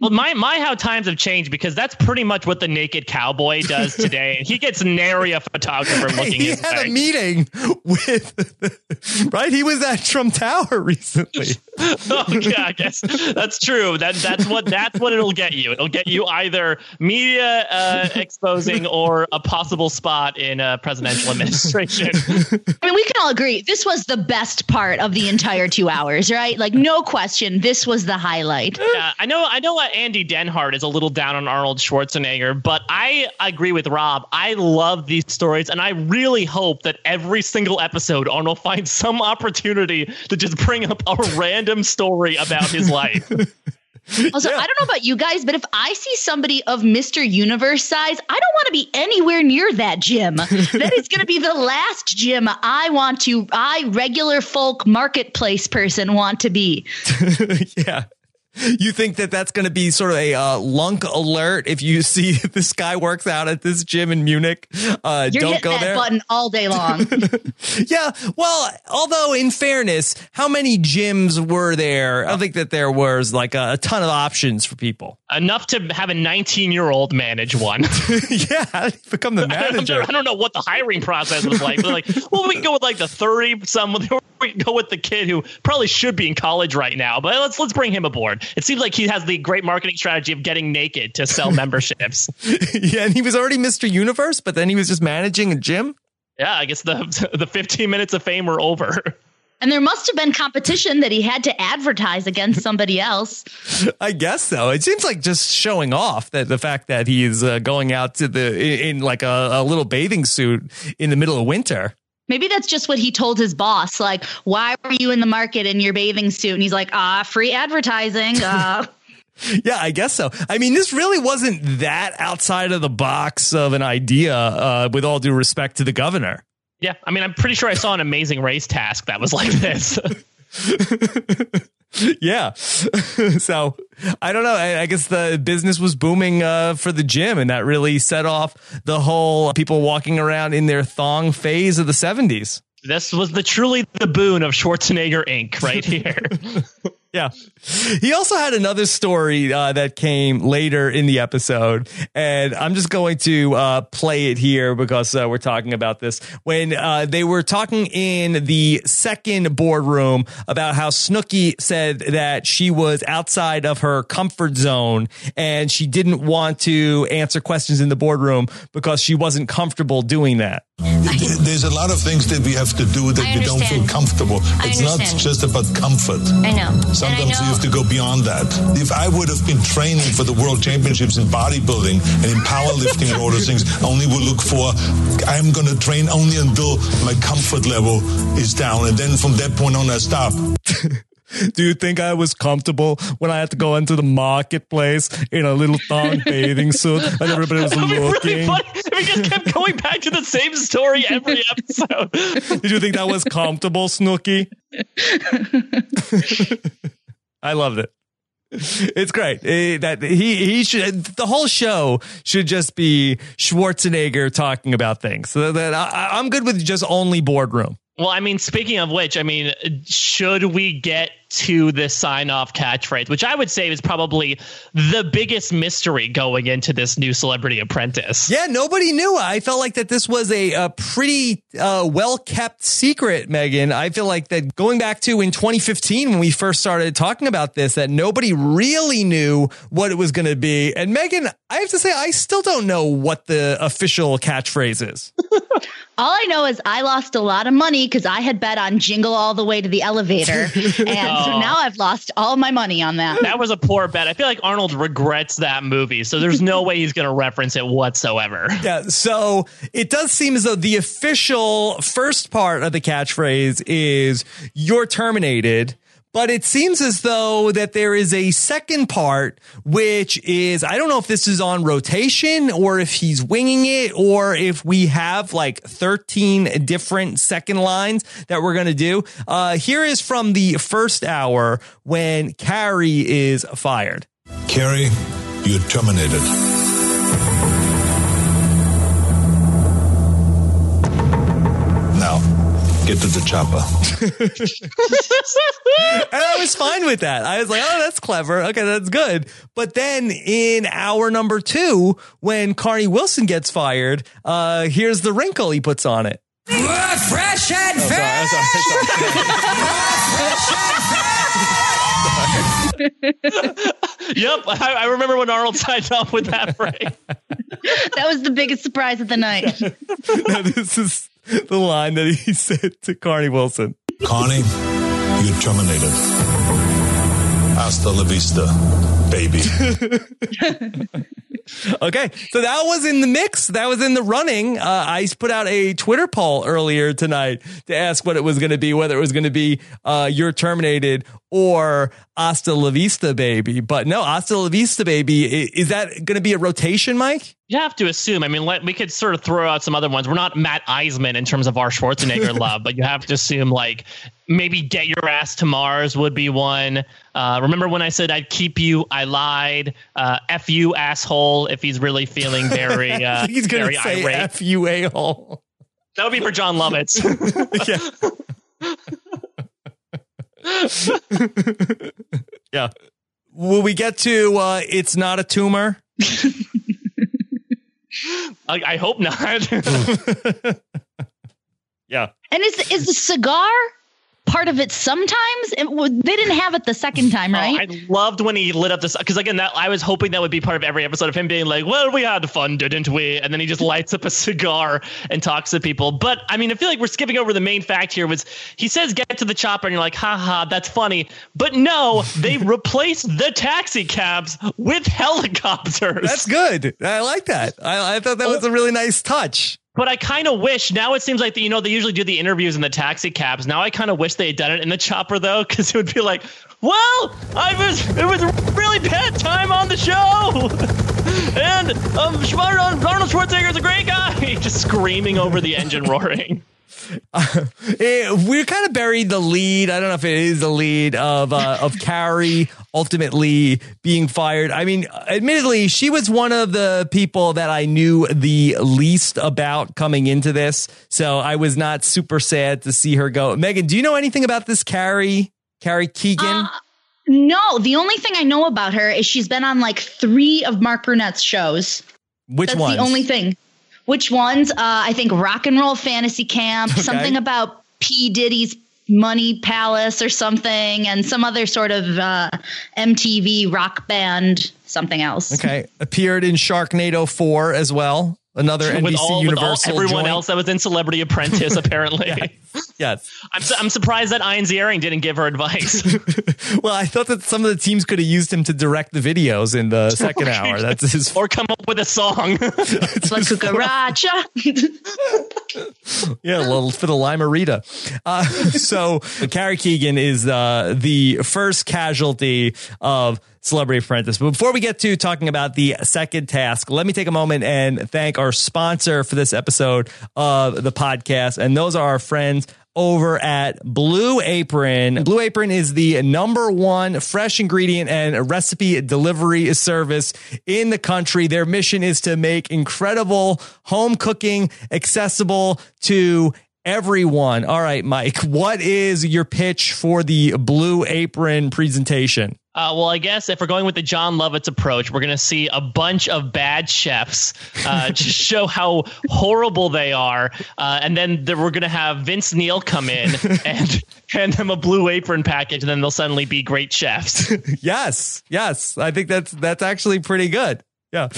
Well, my how times have changed, because that's pretty much what the naked cowboy does today. And he gets nary a photographer looking. He had a meeting with, right? He was at Trump Tower recently. Oh yeah, I guess that's true. That's what it'll get you. It'll get you either media exposing or a possible spot in a presidential administration. I mean, we can all agree this was the best part of the entire 2 hours, right? Like, no question, this was the highlight. Yeah, I know. Andy Denhart is a little down on Arnold Schwarzenegger, but I agree with Rob. I love these stories, and I really hope that every single episode Arnold finds some opportunity to just bring up a random story about his life. Also, yeah. I don't know about you guys, but if I see somebody of Mr. Universe size, I don't want to be anywhere near that gym. That is going to be the last gym I regular folk marketplace person want to be. Yeah. You think that that's going to be sort of a lunk alert if you see this guy works out at this gym in Munich? Don't go there. You're hitting that button all day long. Yeah. Well, although in fairness, how many gyms were there? I don't think that there was like a ton of options for people. Enough to have a 19-year-old manage one. Yeah, how did he become the manager? I don't know what the hiring process was like. But we can go with like the 30-some. We can go with the kid who probably should be in college right now. But let's bring him aboard. It seems like he has the great marketing strategy of getting naked to sell memberships. Yeah, and he was already Mr. Universe, but then he was just managing a gym. Yeah, I guess the 15 minutes of fame were over. And there must have been competition that he had to advertise against somebody else. I guess so. It seems like just showing off that the fact that he is going out to in like a little bathing suit in the middle of winter. Maybe that's just what he told his boss. Like, why were you in the market in your bathing suit? And he's like, free advertising. Yeah, I guess so. I mean, this really wasn't that outside of the box of an idea, with all due respect to the governor. Yeah, I mean, I'm pretty sure I saw an Amazing Race task that was like this. Yeah. So I don't know. I guess the business was booming for the gym, and that really set off the whole people walking around in their thong phase of the 70s. This was truly the boon of Schwarzenegger Inc. right here. Yeah. He also had another story that came later in the episode, and I'm just going to play it here because we're talking about this. When they were talking in the second boardroom about how Snooki said that she was outside of her comfort zone and she didn't want to answer questions in the boardroom because she wasn't comfortable doing that. There's a lot of things that we have to do that we don't feel comfortable. It's not just about comfort. I know. Sometimes you have to go beyond that. If I would have been training for the world championships in bodybuilding and in powerlifting and all those things, I only would look for, I'm going to train only until my comfort level is down. And then from that point on, I stop. Do you think I was comfortable when I had to go into the marketplace in a little thong bathing suit and everybody was looking? Really funny We just kept going back to the same story every episode. Did you think that was comfortable, Snooki? I loved it. It's great. He should. The whole show should just be Schwarzenegger talking about things. So that I'm good with just only boardroom. Well, I mean, speaking of which, I mean, should we get to the sign-off catchphrase, which I would say is probably the biggest mystery going into this new Celebrity Apprentice? Yeah, nobody knew. I felt like that this was a pretty well-kept secret, Megan. I feel like that going back to in 2015 when we first started talking about this, that nobody really knew what it was going to be. And Megan, I have to say, I still don't know what the official catchphrase is. All I know is I lost a lot of money because I had bet on Jingle All the Way to the Elevator. So now I've lost all my money on that. That was a poor bet. I feel like Arnold regrets that movie. So there's no way he's going to reference it whatsoever. Yeah. So it does seem as though the official first part of the catchphrase is "You're terminated." But it seems as though that there is a second part, which is, I don't know if this is on rotation or if he's winging it or if we have like 13 different second lines that we're going to do. Here is from the first hour when Carrie is fired. Carrie, you're terminated. Now, get to the chopper. And I was fine with that. I was like, oh, that's clever. Okay, that's good. But then in hour number two, when Carnie Wilson gets fired, here's the wrinkle he puts on it. We're fresh and fair. Yep, I remember when Arnold signed off with that phrase. That was the biggest surprise of the night. No, this is the line that he said to Carnie Wilson. Carnie, you're terminated. Hasta la vista, baby. Okay, so that was in the mix. That was in the running. I put out a Twitter poll earlier tonight to ask what it was going to be, whether it was going to be "You're terminated" or "Hasta la vista, baby." But no, "Hasta la vista, baby." Is that going to be a rotation, Mike? You have to assume. I mean, we could sort of throw out some other ones. We're not Matt Eisman in terms of our Schwarzenegger love, but you have to assume like maybe "Get Your Ass to Mars" would be one. Remember when I said I'd keep you? I lied. F you, asshole. If he's really feeling very, he's going to say irate. F you, a-hole. That would be for John Lovitz. Yeah. Yeah. Will we get to "It's Not a Tumor"? I hope not. Yeah. And is the cigar part of it sometimes? They didn't have it the second time, right? I loved when he lit up this, because again, I was hoping that would be part of every episode of him being like, well, we had fun, didn't we? And then he just lights up a cigar and talks to people. But I mean, I feel like we're skipping over the main fact here, was he says, "Get to the chopper." And you're like, haha, that's funny. But no, they replaced the taxi cabs with helicopters. That's good. I like that. I thought that was a really nice touch. But I kind of wish, now it seems like, they usually do the interviews in the taxi cabs. Now I kind of wish they had done it in the chopper, though, because it would be like, well, it was really bad time on the show. And Arnold Schwarzenegger is a great guy. Just screaming over the engine roaring. We kind of buried the lead. I don't know if it is the lead of Carrie ultimately being fired. I mean, admittedly, she was one of the people that I knew the least about coming into this, so I was not super sad to see her go. Megan, do you know anything about this Carrie Keegan? No, the only thing I know about her is she's been on like 3 of Mark Burnett's shows. That's ones? The only thing. Which ones? I think Rock and Roll Fantasy Camp, okay. Something about P. Diddy's Money Palace or something, and some other sort of MTV rock band, something else. Okay. Appeared in Sharknado 4 as well. Another NBC Universal everyone joint. Else that was in Celebrity Apprentice, apparently. Yes. I'm surprised that Ian Ziering didn't give her advice. Well, I thought that some of the teams could have used him to direct the videos in the second hour. That's his. Or come up with a song. It's like Cucaracha. Yeah, well, for the Limerita. So Carrie Keegan is the first casualty of Celebrity Apprentice. But before we get to talking about the second task, let me take a moment and thank our sponsor for this episode of the podcast. And those are our friends over at Blue Apron. Blue Apron is the #1 fresh ingredient and recipe delivery service in the country. Their mission is to make incredible home cooking accessible to everyone. All right, Mike, what is your pitch for the Blue Apron presentation? Well, I guess if we're going with the John Lovitz approach, we're going to see a bunch of bad chefs just show how horrible they are. And then we're going to have Vince Neil come in and hand them a Blue Apron package, and then they'll suddenly be great chefs. Yes. I think that's actually pretty good. Yeah.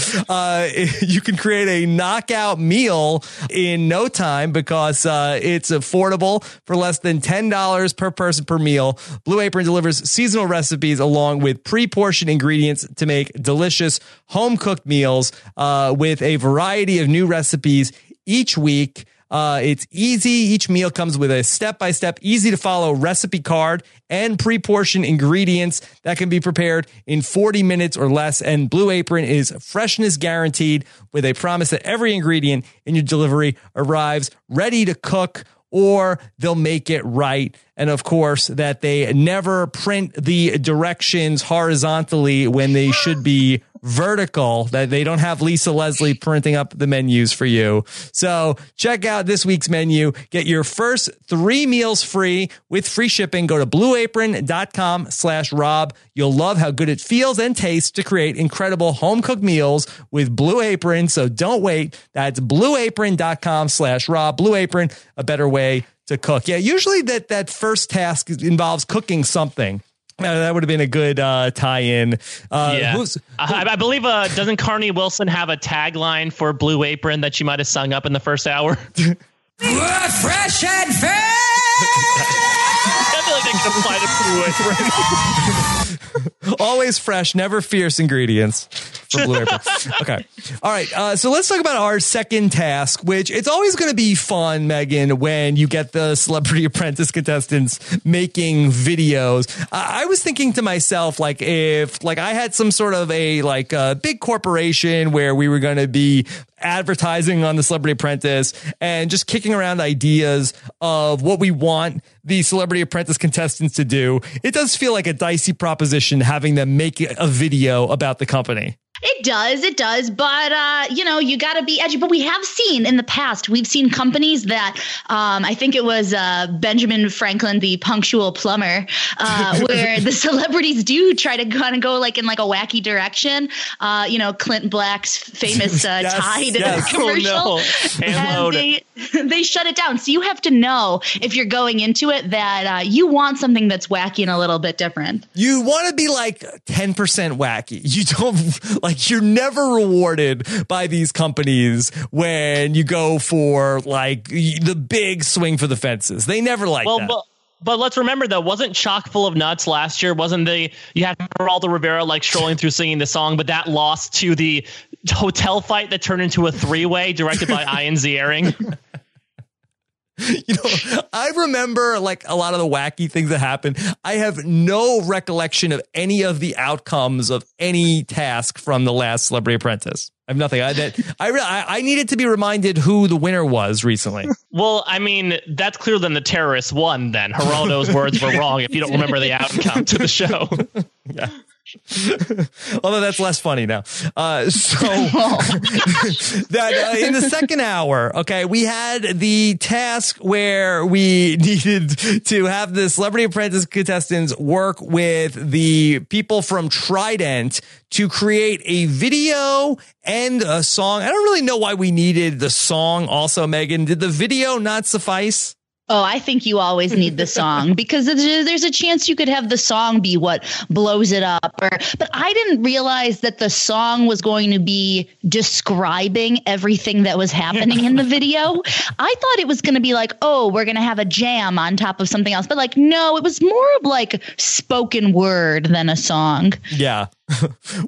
You can create a knockout meal in no time because it's affordable for less than $10 per person per meal. Blue Apron delivers seasonal recipes along with pre-portioned ingredients to make delicious home-cooked meals with a variety of new recipes each week. It's easy. Each meal comes with a step-by-step, easy-to-follow recipe card and pre-portioned ingredients that can be prepared in 40 minutes or less. And Blue Apron is freshness guaranteed with a promise that every ingredient in your delivery arrives ready to cook or they'll make it right. And of course, that they never print the directions horizontally when they should be vertical, that they don't have Lisa Leslie printing up the menus for you. So check out this week's menu. Get your first 3 meals free with free shipping. Go to blueapron.com/Rob. You'll love how good it feels and tastes to create incredible home cooked meals with Blue Apron. So don't wait. That's blueapron.com/Rob. Blue Apron, a better way to cook. Yeah. Usually that first task involves cooking something. That would have been a good tie-in. Yeah. I believe, doesn't Carnie Wilson have a tagline for Blue Apron that she might have sung up in the first hour? Fresh and fair! I feel like they could apply to Blue Apron. Always fresh, never fierce ingredients for Blue Apron. Okay. All right. So let's talk about our second task, which it's always going to be fun, Megan, when you get the Celebrity Apprentice contestants making videos. I was thinking to myself, like, if I had some sort of a big corporation where we were going to be advertising on the Celebrity Apprentice and just kicking around ideas of what we want the Celebrity Apprentice contestants to do, it does feel like a dicey proposition having them make a video about the company. It does. But, you got to be edgy. But we have seen in the past, we've seen companies that I think it was Benjamin Franklin, the punctual plumber, where the celebrities do try to kind of go in a wacky direction. Clint Black's famous Tide commercial. Oh, no. And they shut it down. So you have to know if you're going into it that you want something that's wacky and a little bit different. You want to be 10% wacky. You don't... you're never rewarded by these companies when you go for the big swing for the fences. They never that. But let's remember, though, wasn't Chock Full of Nuts last year? Wasn't you had Geraldo Rivera strolling through singing the song, but that lost to the hotel fight that turned into a 3-way directed by Ian Ziering. I remember a lot of the wacky things that happened. I have no recollection of any of the outcomes of any task from the last Celebrity Apprentice. I have nothing. I needed to be reminded who the winner was recently. Well, I mean, that's clearer than the terrorists won. Then Geraldo's words were wrong. If you don't remember the outcome to the show, yeah. Although that's less funny now. That in the second hour, okay, we had the task where we needed to have the Celebrity Apprentice contestants work with the people from Trident to create a video and a song. I don't really know why we needed the song also, Megan. Did the video not suffice? Oh, I think you always need the song because there's a chance you could have the song be what blows it up. But I didn't realize that the song was going to be describing everything that was happening in the video. I thought it was going to be we're going to have a jam on top of something else. But no, it was more of spoken word than a song. Yeah.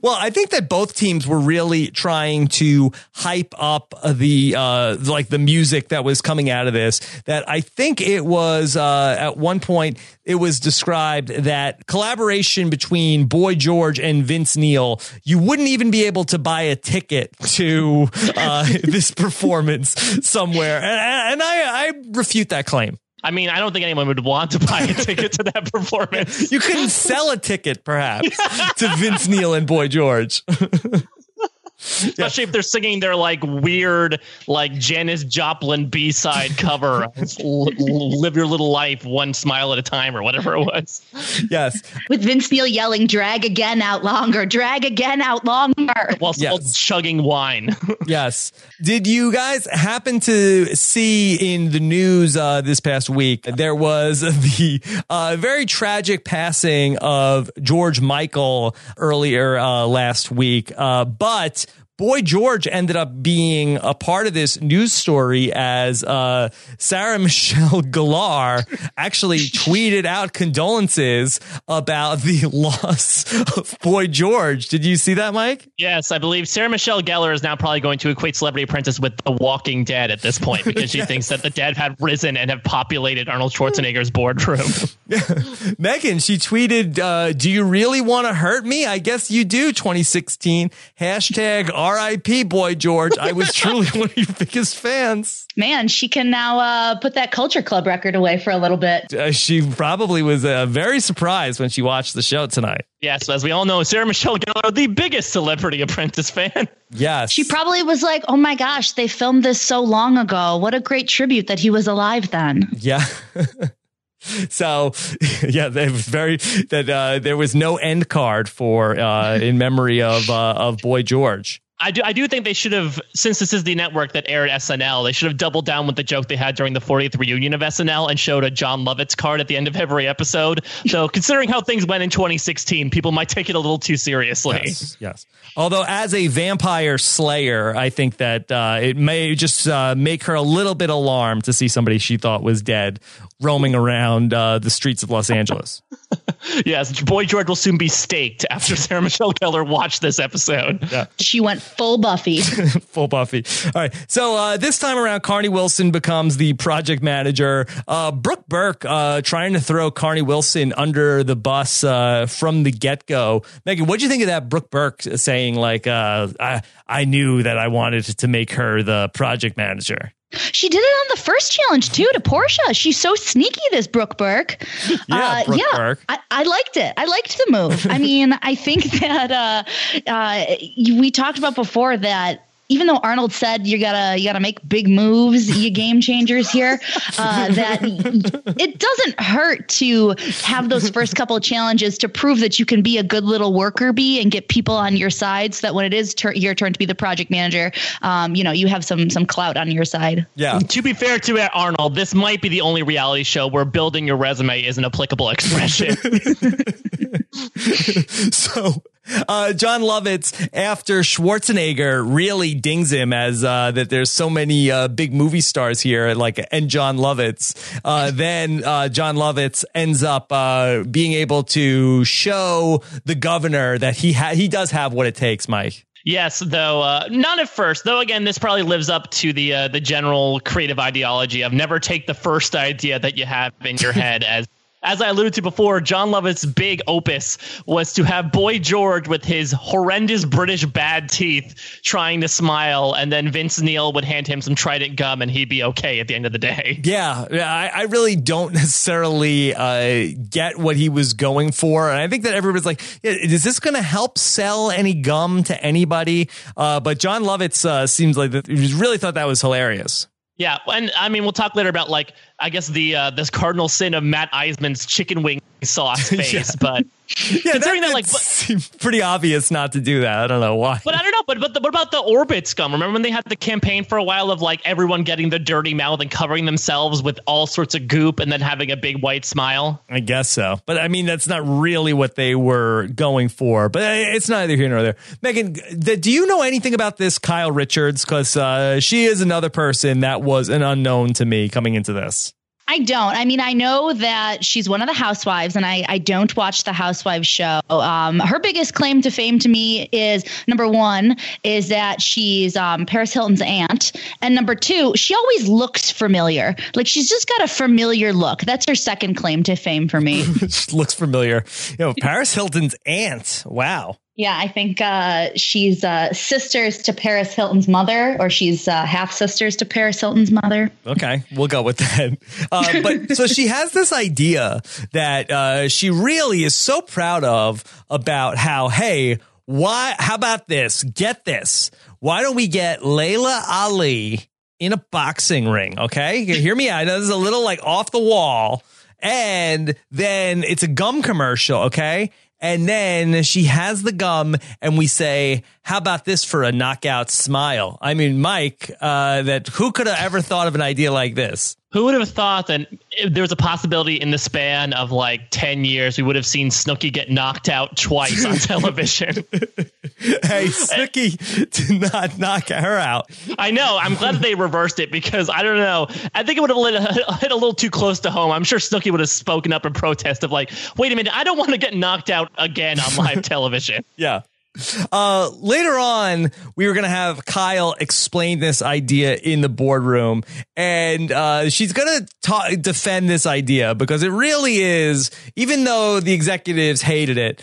Well, I think that both teams were really trying to hype up the like the music that was coming out of this, that I think it was at one point it was described that collaboration between Boy George and Vince Neil, you wouldn't even be able to buy a ticket to this performance somewhere. And I refute that claim. I mean, I don't think anyone would want to buy a ticket to that performance. You couldn't sell a ticket, perhaps, to Vince Neil and Boy George. Especially if they're singing their like weird, like Janis Joplin B-side cover, Live Your Little Life One Smile at a Time or whatever it was. Yes. With Vince Neil yelling, drag again out longer, drag again out longer. While still chugging wine. Yes. Did you guys happen to see in the news this past week, there was the very tragic passing of George Michael earlier last week, but Boy George ended up being a part of this news story as Sarah Michelle Gellar actually tweeted out condolences about the loss of Boy George. Did you see that, Mike? Yes, I believe Sarah Michelle Gellar is now probably going to equate Celebrity Apprentice with The Walking Dead at this point, because she thinks that the dead have risen and have populated Arnold Schwarzenegger's boardroom. Megan, she tweeted, do you really want to hurt me? I guess you do, 2016. # R.I.P. Boy George. I was truly one of your biggest fans. Man, she can now put that Culture Club record away for a little bit. She probably was very surprised when she watched the show tonight. Yes, as we all know, Sarah Michelle Gellar, the biggest Celebrity Apprentice fan. Yes. She probably was like, oh my gosh, they filmed this so long ago. What a great tribute that he was alive then. Yeah. So, yeah, they very that there was no end card for in memory of Boy George. I do think they should have, since this is the network that aired SNL, they should have doubled down with the joke they had during the 40th reunion of SNL and showed a John Lovitz card at the end of every episode. So considering how things went in 2016, people might take it a little too seriously. Yes, yes. Although as a vampire slayer, I think that it may just make her a little bit alarmed to see somebody she thought was dead roaming around the streets of Los Angeles. Yes, Boy George will soon be staked after Sarah Michelle Gellar watched this episode. Yeah. She went full Buffy. Full Buffy. All right. So this time around, Carnie Wilson becomes the project manager. Brooke Burke trying to throw Carnie Wilson under the bus from the get-go. Megan, what do you think of that Brooke Burke saying, like, I knew that I wanted to make her the project manager? She did it on the first challenge, too, to Porsha. She's so sneaky, this Brooke Burke. Brooke Burke. I liked it. I liked the move. I mean, I think that we talked about before that even though Arnold said you gotta make big moves, you game changers here, that it doesn't hurt to have those first couple of challenges to prove that you can be a good little worker bee and get people on your side, so that when it is your turn to be the project manager, you have some clout on your side. Yeah. To be fair to Arnold, this might be the only reality show where building your resume is an applicable expression. So. John Lovitz, after Schwarzenegger really dings him as that there's so many big movie stars here, and John Lovitz, then John Lovitz ends up being able to show the governor that he does have what it takes, Mike. Yes, though not at first. Though again, this probably lives up to the general creative ideology of never take the first idea that you have in your head as. As I alluded to before, John Lovitz's big opus was to have Boy George with his horrendous British bad teeth trying to smile, and then Vince Neil would hand him some Trident gum and he'd be okay at the end of the day. Yeah, I really don't necessarily get what he was going for. And I think that everybody's like, is this going to help sell any gum to anybody? But John Lovitz seems like he really thought that was hilarious. Yeah, and I mean, we'll talk later about, like, I guess this cardinal sin of Matt Eisman's chicken wing sauce face, yeah. But yeah, considering that seems pretty obvious not to do that. I don't know why. But I don't know. But what about the Orbit scum? Remember when they had the campaign for a while of like everyone getting the dirty mouth and covering themselves with all sorts of goop and then having a big white smile? I guess so. But I mean, that's not really what they were going for. But it's neither here nor there. Megan, do you know anything about this Kyle Richards? Because she is another person that was an unknown to me coming into this. I don't. I mean, I know that she's one of the housewives, and I don't watch the Housewives show. Her biggest claim to fame to me is, number one, is that she's Paris Hilton's aunt. And number two, she always looks familiar. Like, she's just got a familiar look. That's her second claim to fame for me. She looks familiar. You know, Paris Hilton's aunt. Wow. Yeah, I think she's sisters to Paris Hilton's mother, or she's half sisters to Paris Hilton's mother. Okay, we'll go with that. But so she has this idea that she really is so proud of about how, hey, why? How about this? Get this. Why don't we get Laila Ali in a boxing ring? Okay, you hear me out. This is a little like off the wall. And then it's a gum commercial. Okay. And then she has the gum and we say, how about this for a knockout smile? I mean, Mike, that who could have ever thought of an idea like this? Who would have thought that there was a possibility in the span of like 10 years, we would have seen Snooki get knocked out twice on television? Hey, Snooki did not knock her out. I know. I'm glad that they reversed it because I don't know. I think it would have hit a little too close to home. I'm sure Snooki would have spoken up in protest of like, wait a minute, I don't want to get knocked out again on live television. Yeah. Later on, we were going to have Kyle explain this idea in the boardroom, and she's going to defend this idea because it really is, even though the executives hated it,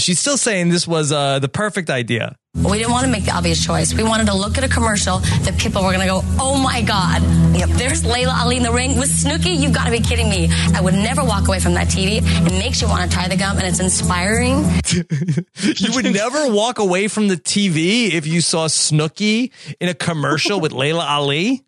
she's still saying this was the perfect idea. We didn't want to make the obvious choice. We wanted to look at a commercial that people were going to go, oh, my God, yep, there's Laila Ali in the ring with Snooki. You've got to be kidding me. I would never walk away from that TV. It makes you want to tie the gum, and it's inspiring. You would never walk away from the TV if you saw Snooki in a commercial with Laila Ali?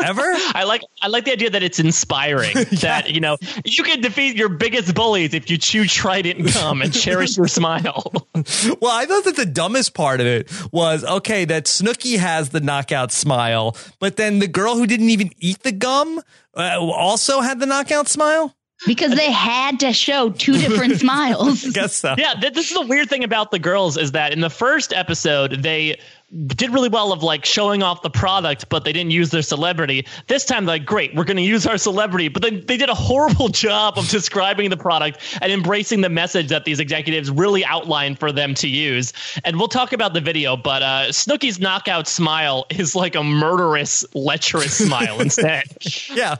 Ever? I like the idea that it's inspiring. Yeah. That, you know, you can defeat your biggest bullies if you chew Trident gum and cherish your smile. Well, I thought that the dumbest part of it was, okay, that Snooki has the knockout smile, but then the girl who didn't even eat the gum also had the knockout smile? Because they had to show two different smiles. I guess so. Yeah, this is the weird thing about the girls is that in the first episode, they did really well of like showing off the product, but they didn't use their celebrity. This time, like, great, we're going to use our celebrity. But then they did a horrible job of describing the product and embracing the message that these executives really outlined for them to use. And we'll talk about the video, but Snooki's knockout smile is like a murderous, lecherous smile instead. Yeah.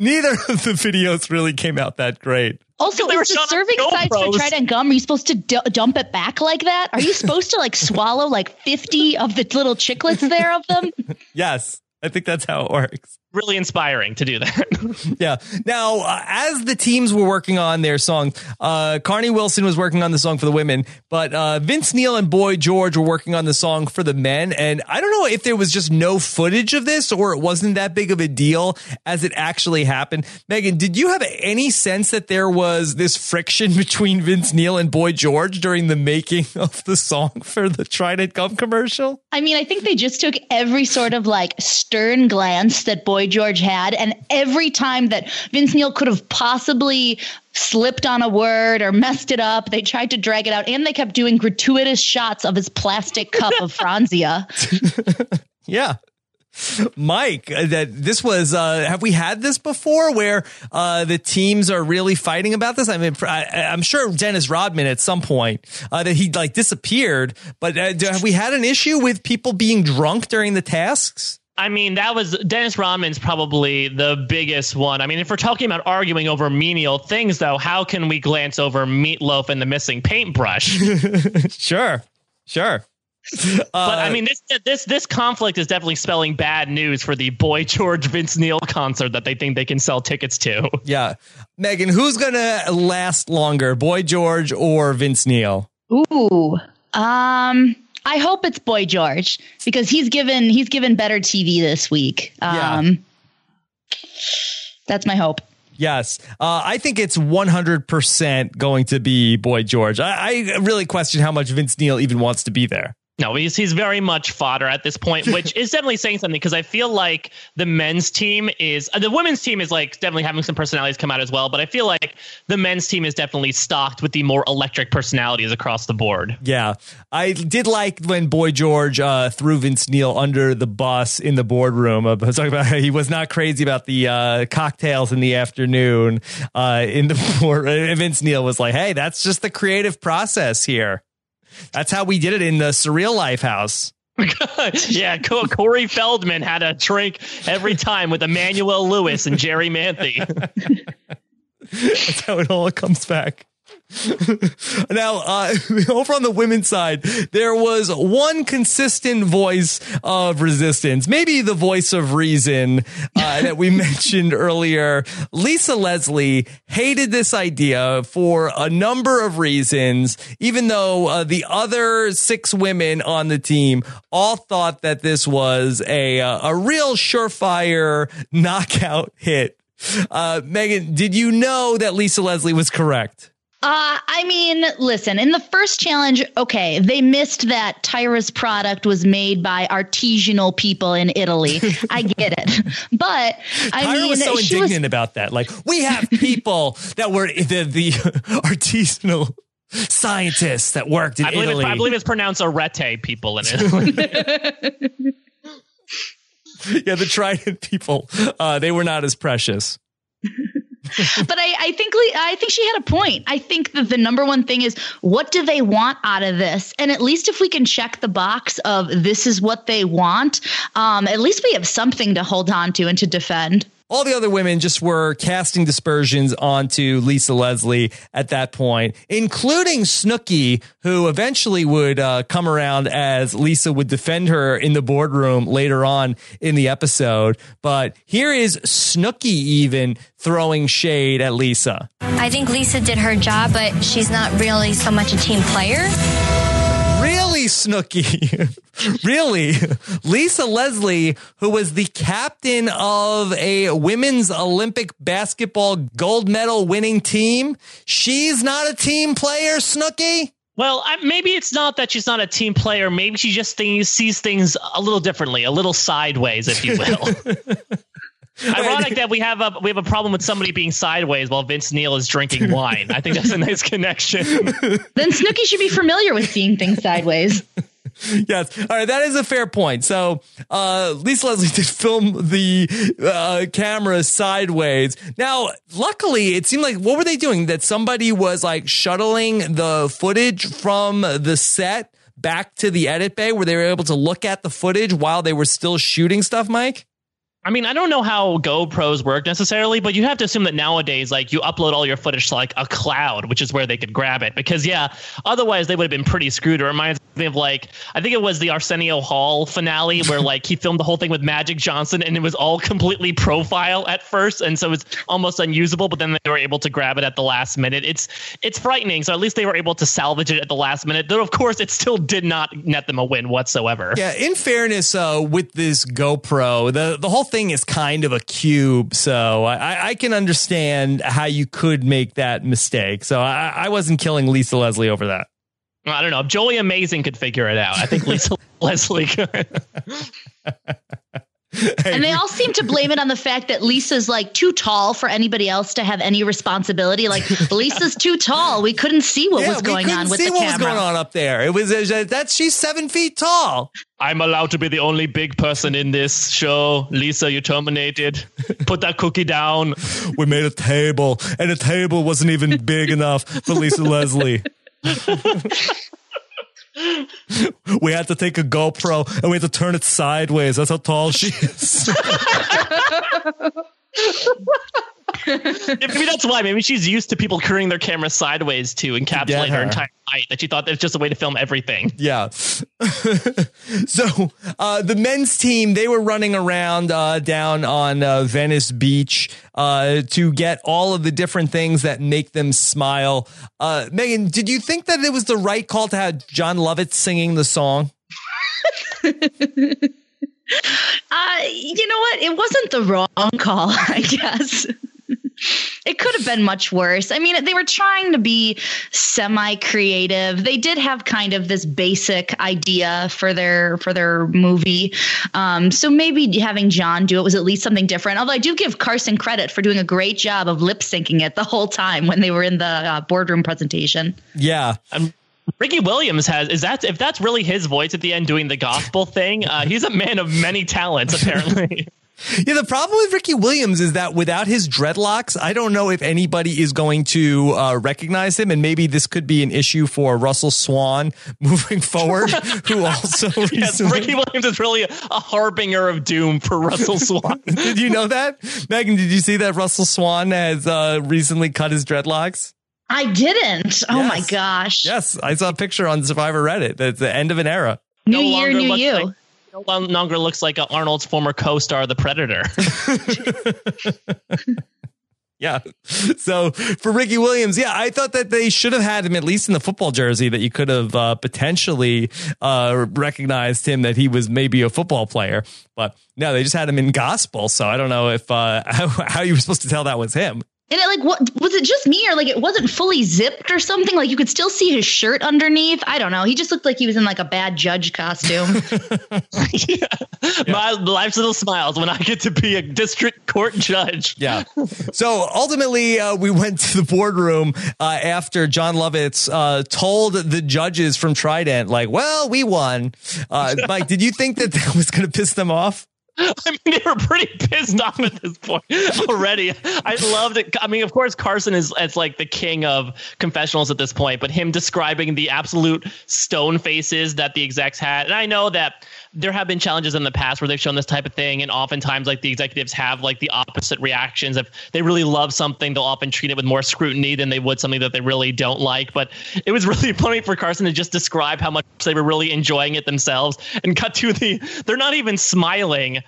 Neither of the videos really came out that great. Also, is the serving size for Trident gum, are you supposed to dump it back like that? Are you supposed to like swallow like 50 of the little chiclets there of them? Yes, I think that's how it works. Really inspiring to do that. Yeah. Now, as the teams were working on their song, Carnie Wilson was working on the song for the women, but Vince Neil and Boy George were working on the song for the men. And I don't know if there was just no footage of this or it wasn't that big of a deal as it actually happened. Megan, did you have any sense that there was this friction between Vince Neil and Boy George during the making of the song for the Trident gum commercial? I mean, I think they just took every sort of like stern glance that Boy George had, and every time that Vince Neil could have possibly slipped on a word or messed it up, they tried to drag it out, and they kept doing gratuitous shots of his plastic cup of Franzia. Yeah. Mike, that this was have we had this before where the teams are really fighting about this? I mean, I'm sure Dennis Rodman at some point that he like disappeared, but have we had an issue with people being drunk during the tasks? I mean, that was Dennis Rodman's probably the biggest one. I mean, if we're talking about arguing over menial things, though, how can we glance over Meatloaf and the missing paintbrush? Sure. But I mean, this conflict is definitely spelling bad news for the Boy George Vince Neil concert that they think they can sell tickets to. Yeah. Megan, who's going to last longer, Boy George or Vince Neil? Ooh, I hope it's Boy George because he's given better TV this week. That's my hope. Yes. I think it's 100% going to be Boy George. I really question how much Vince Neil even wants to be there. No, he's very much fodder at this point, which is definitely saying something, because I feel like the men's team is, the women's team is like definitely having some personalities come out as well. But I feel like the men's team is definitely stocked with the more electric personalities across the board. Yeah, I did like when Boy George threw Vince Neil under the bus in the boardroom. I was talking about how he was not crazy about the cocktails in the afternoon in the board. Vince Neil was like, hey, that's just the creative process here. That's how we did it in the Surreal Life house. Yeah, Corey Feldman had a drink every time with Emmanuel Lewis and Jerry Manthe. That's how it all comes back. Now, over on the women's side, there was one consistent voice of resistance, maybe the voice of reason that we mentioned earlier. Lisa Leslie hated this idea for a number of reasons, even though the other six women on the team all thought that this was a real surefire knockout hit. Megan, did you know that Lisa Leslie was correct? I mean, listen, in the first challenge, okay, they missed that Tyra's product was made by artisanal people in Italy. I get it. But Tyra was so indignant about that. Like, we have people that were the artisanal scientists that worked in Italy. I believe it's pronounced arete people in Italy. Yeah, the Trident people, they were not as precious. But I think she had a point. I think that the number one thing is, what do they want out of this? And at least if we can check the box of this is what they want, at least we have something to hold on to and to defend. All the other women just were casting dispersions onto Lisa Leslie at that point, including Snooki, who eventually would come around as Lisa would defend her in the boardroom later on in the episode. But here is Snooki even throwing shade at Lisa. I think Lisa did her job, but she's not really so much a team player. Snooki. Really? Lisa Leslie, who was the captain of a women's Olympic basketball gold medal winning team, she's not a team player, Snooki? Well, maybe it's not that she's not a team player. Maybe she just sees things a little differently, a little sideways, if you will. Ironic that we have a problem with somebody being sideways while Vince Neil is drinking wine. I think that's a nice connection. Then Snooki should be familiar with seeing things sideways. Yes. All right. That is a fair point. So Lisa Leslie did film the camera sideways. Now, luckily, it seemed like, what were they doing? That somebody was like shuttling the footage from the set back to the edit bay where they were able to look at the footage while they were still shooting stuff, Mike? I mean, I don't know how GoPros work necessarily, but you have to assume that nowadays, like, you upload all your footage to like a cloud, which is where they could grab it. Because, yeah, otherwise they would have been pretty screwed. It reminds me of, like, I think it was the Arsenio Hall finale where like he filmed the whole thing with Magic Johnson and it was all completely profile at first. And so it's almost unusable. But then they were able to grab it at the last minute. It's frightening. So at least they were able to salvage it at the last minute, though, of course, it still did not net them a win whatsoever. Yeah. In fairness, with this GoPro, the whole thing is kind of a cube, so I can understand how you could make that mistake. So I wasn't killing Lisa Leslie over that. I don't know. If Jolie Amazing could figure it out, I think Lisa Leslie could. And they all seem to blame it on the fact that Lisa's like too tall for anybody else to have any responsibility. Like, Lisa's too tall. We couldn't see what was going on with the camera. We couldn't see what was going on up there. It was she's 7 feet tall. I'm allowed to be the only big person in this show. Lisa, you terminated. Put that cookie down. We made a table, and the table wasn't even big enough for Lisa Leslie. We had to take a GoPro and we had to turn it sideways. That's how tall she is. Maybe that's why. Maybe she's used to people carrying their camera sideways to encapsulate her entire life, that she thought that was just a way to film everything. Yeah. So the men's team, they were running around down on Venice Beach to get all of the different things that make them smile. Megan, did you think that it was the right call to have John Lovitz singing the song? You know what? It wasn't the wrong call, I guess. It could have been much worse. I mean, they were trying to be semi-creative. They did have kind of this basic idea for their movie. So maybe having John do it was at least something different. Although I do give Carson credit for doing a great job of lip syncing it the whole time when they were in the boardroom presentation. Yeah. Ricky Williams if that's really his voice at the end doing the gospel thing, he's a man of many talents, apparently. Yeah, the problem with Ricky Williams is that without his dreadlocks, I don't know if anybody is going to recognize him. And maybe this could be an issue for Russell Swan moving forward, who also yes, Ricky Williams is really a harbinger of doom for Russell Swan. Did you know that? Megan, did you see that Russell Swan has recently cut his dreadlocks? I didn't. Oh, yes. My gosh. Yes, I saw a picture on Survivor Reddit. That's the end of an era. New year, new you. Like, no longer looks like Arnold's former co-star, The Predator. Yeah. So for Ricky Williams, yeah, I thought that they should have had him at least in the football jersey, that you could have potentially recognized him, that he was maybe a football player. But no, they just had him in gospel. So I don't know if how you were supposed to tell that was him. And it, like, what was it, just me, or like it wasn't fully zipped or something? Like you could still see his shirt underneath. I don't know. He just looked like he was in like a bad judge costume. Yeah. Yeah. My life's little smiles when I get to be a district court judge. Yeah. So ultimately, we went to the boardroom after John Lovitz told the judges from Trident, like, well, we won. Mike, did you think that was going to piss them off? I mean, they were pretty pissed off at this point already. I loved it. I mean, of course, Carson is like the king of confessionals at this point, but him describing the absolute stone faces that the execs had. And I know that there have been challenges in the past where they've shown this type of thing. And oftentimes, like, the executives have like the opposite reactions. If they really love something, they'll often treat it with more scrutiny than they would something that they really don't like. But it was really funny for Carson to just describe how much they were really enjoying it themselves, and cut to they're not even smiling.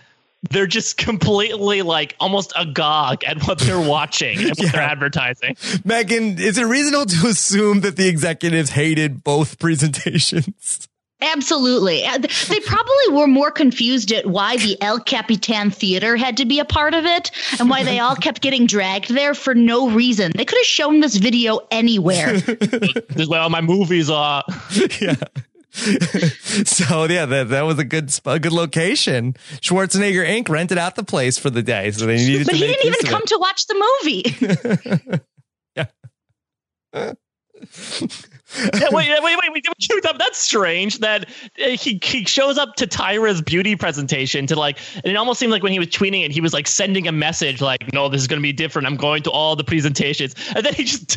They're just completely like almost agog at what they're watching and what they're advertising. Megan, is it reasonable to assume that the executives hated both presentations? Absolutely. They probably were more confused at why the El Capitan Theater had to be a part of it, and why they all kept getting dragged there for no reason. They could have shown this video anywhere. This is where all my movies are. Yeah. So yeah, that was a good location. Schwarzenegger Inc. rented out the place for the day, so they needed. But he didn't even come to watch the movie. Yeah. Wait! That's strange. That he shows up to Tyra's beauty presentation to like, and it almost seemed like when he was tweeting it, he was like sending a message like, "No, this is going to be different. I'm going to all the presentations," and then he just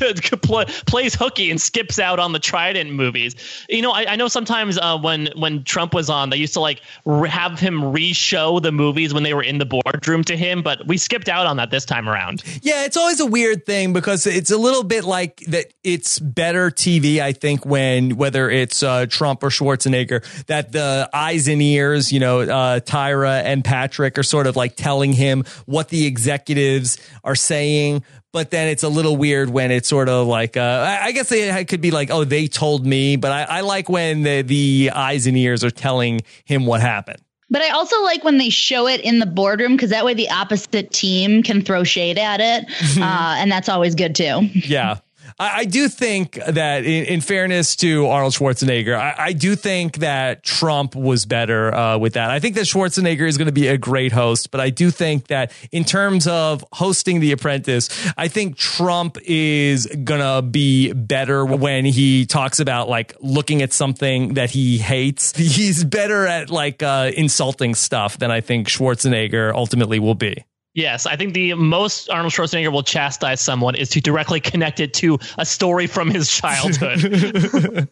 plays hooky and skips out on the Trident movies. You know, I know sometimes when Trump was on, they used to like have him re-show the movies when they were in the boardroom to him, but we skipped out on that this time around. Yeah, it's always a weird thing because it's a little bit like that. It's better TV. I think when whether it's Trump or Schwarzenegger, that the eyes and ears, you know, Tyra and Patrick are sort of like telling him what the executives are saying. But then it's a little weird when it's sort of like I guess it could be like, oh, they told me. But I like when the eyes and ears are telling him what happened. But I also like when they show it in the boardroom, because that way the opposite team can throw shade at it. And that's always good, too. Yeah. I do think that in fairness to Arnold Schwarzenegger, I do think that Trump was better with that. I think that Schwarzenegger is going to be a great host, but I do think that in terms of hosting The Apprentice, I think Trump is going to be better when he talks about like looking at something that he hates. He's better at like insulting stuff than I think Schwarzenegger ultimately will be. Yes, I think the most Arnold Schwarzenegger will chastise someone is to directly connect it to a story from his childhood.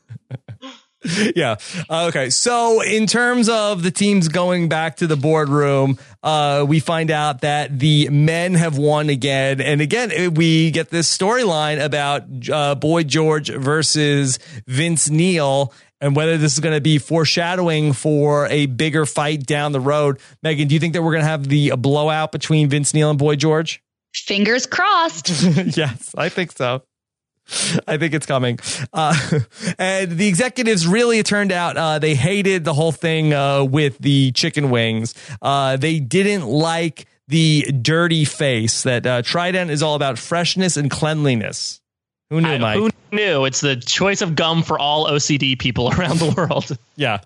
Yeah. OK, so in terms of the teams going back to the boardroom, we find out that the men have won again. And again, we get this storyline about Boy George versus Vince Neil, and whether this is going to be foreshadowing for a bigger fight down the road. Megan, do you think that we're going to have a blowout between Vince Neil and Boy George? Fingers crossed. Yes, I think so. I think it's coming. And the executives really, it turned out, they hated the whole thing with the chicken wings. They didn't like the dirty face. That Trident is all about freshness and cleanliness. Who knew, Mike? Who knew? It's the choice of gum for all OCD people around the world. Yeah.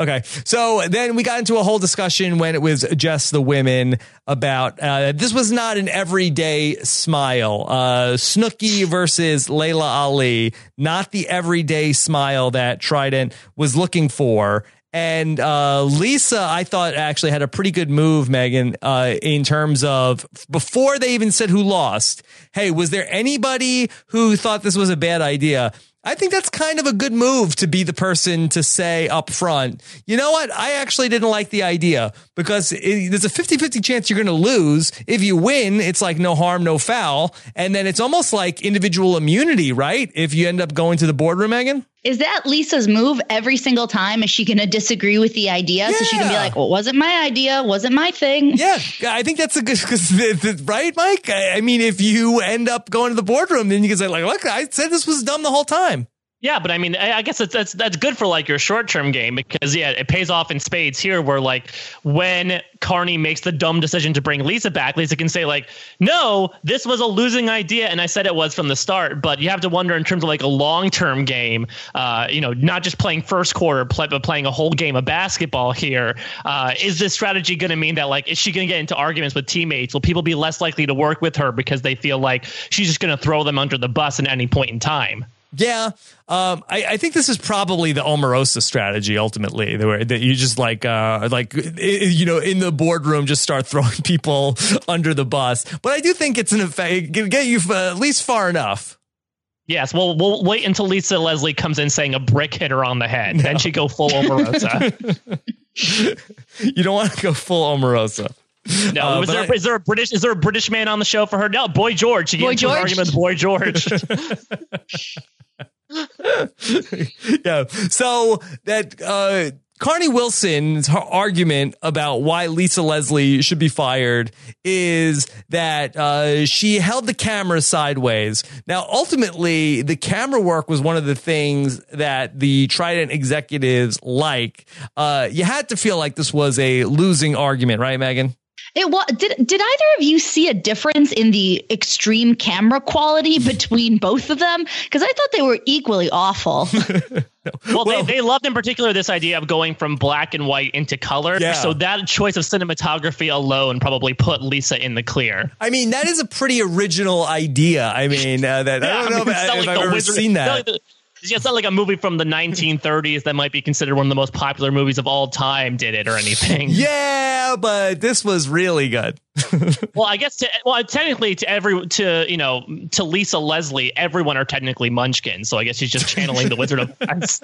Okay. So then we got into a whole discussion when it was just the women about this was not an everyday smile. Snooki versus Laila Ali, not the everyday smile that Trident was looking for. And Lisa, I thought, actually had a pretty good move, Megan, in terms of before they even said who lost. Hey, was there anybody who thought this was a bad idea? I think that's kind of a good move to be the person to say up front, you know what? I actually didn't like the idea because there's a 50-50 chance you're going to lose. If you win, it's like no harm, no foul. And then it's almost like individual immunity, right? If you end up going to the boardroom, Megan. Is that Lisa's move every single time? Is she going to disagree with the idea? Yeah. So she can be like, well, wasn't my idea. Wasn't my thing. Yeah, I think that's a good, cause right, Mike? I mean, if you end up going to the boardroom, then you can say like, look, I said this was dumb the whole time. Yeah, but I mean, I guess that's good for like your short term game because, yeah, it pays off in spades here where like when Carnie makes the dumb decision to bring Lisa back, Lisa can say like, no, this was a losing idea. And I said it was from the start. But you have to wonder in terms of like a long term game, you know, not just playing first quarter, but playing a whole game of basketball here. Is this strategy going to mean that like, is she going to get into arguments with teammates? Will people be less likely to work with her because they feel like she's just going to throw them under the bus at any point in time? Yeah, I think this is probably the Omarosa strategy ultimately, that you just like you know, in the boardroom, just start throwing people under the bus. But I do think it's an effect. It can get you at least far enough. Yes, well, we'll wait until Lisa Leslie comes in saying a brick hit her on the head. No. Then she go full Omarosa. You don't want to go full Omarosa. No, is there a British man on the show for her? No, Boy George. She gets into an argument with Boy George. Yeah. So that Carnie Wilson's argument about why Lisa Leslie should be fired is that she held the camera sideways. Now, ultimately, the camera work was one of the things that the Trident executives like. You had to feel like this was a losing argument, right, Megan? It was. Did either of you see a difference in the extreme camera quality between both of them? Because I thought they were equally awful. Well, they loved in particular this idea of going from black and white into color. Yeah. So that choice of cinematography alone probably put Lisa in the clear. I mean, that is a pretty original idea. I mean, I don't know if I've ever seen that. It's not like a movie from the 1930s that might be considered one of the most popular movies of all time did it or anything. Yeah, but this was really good. Well, I guess technically to Lisa Leslie, everyone are technically Munchkins. So I guess she's just channeling the Wizard of Oz.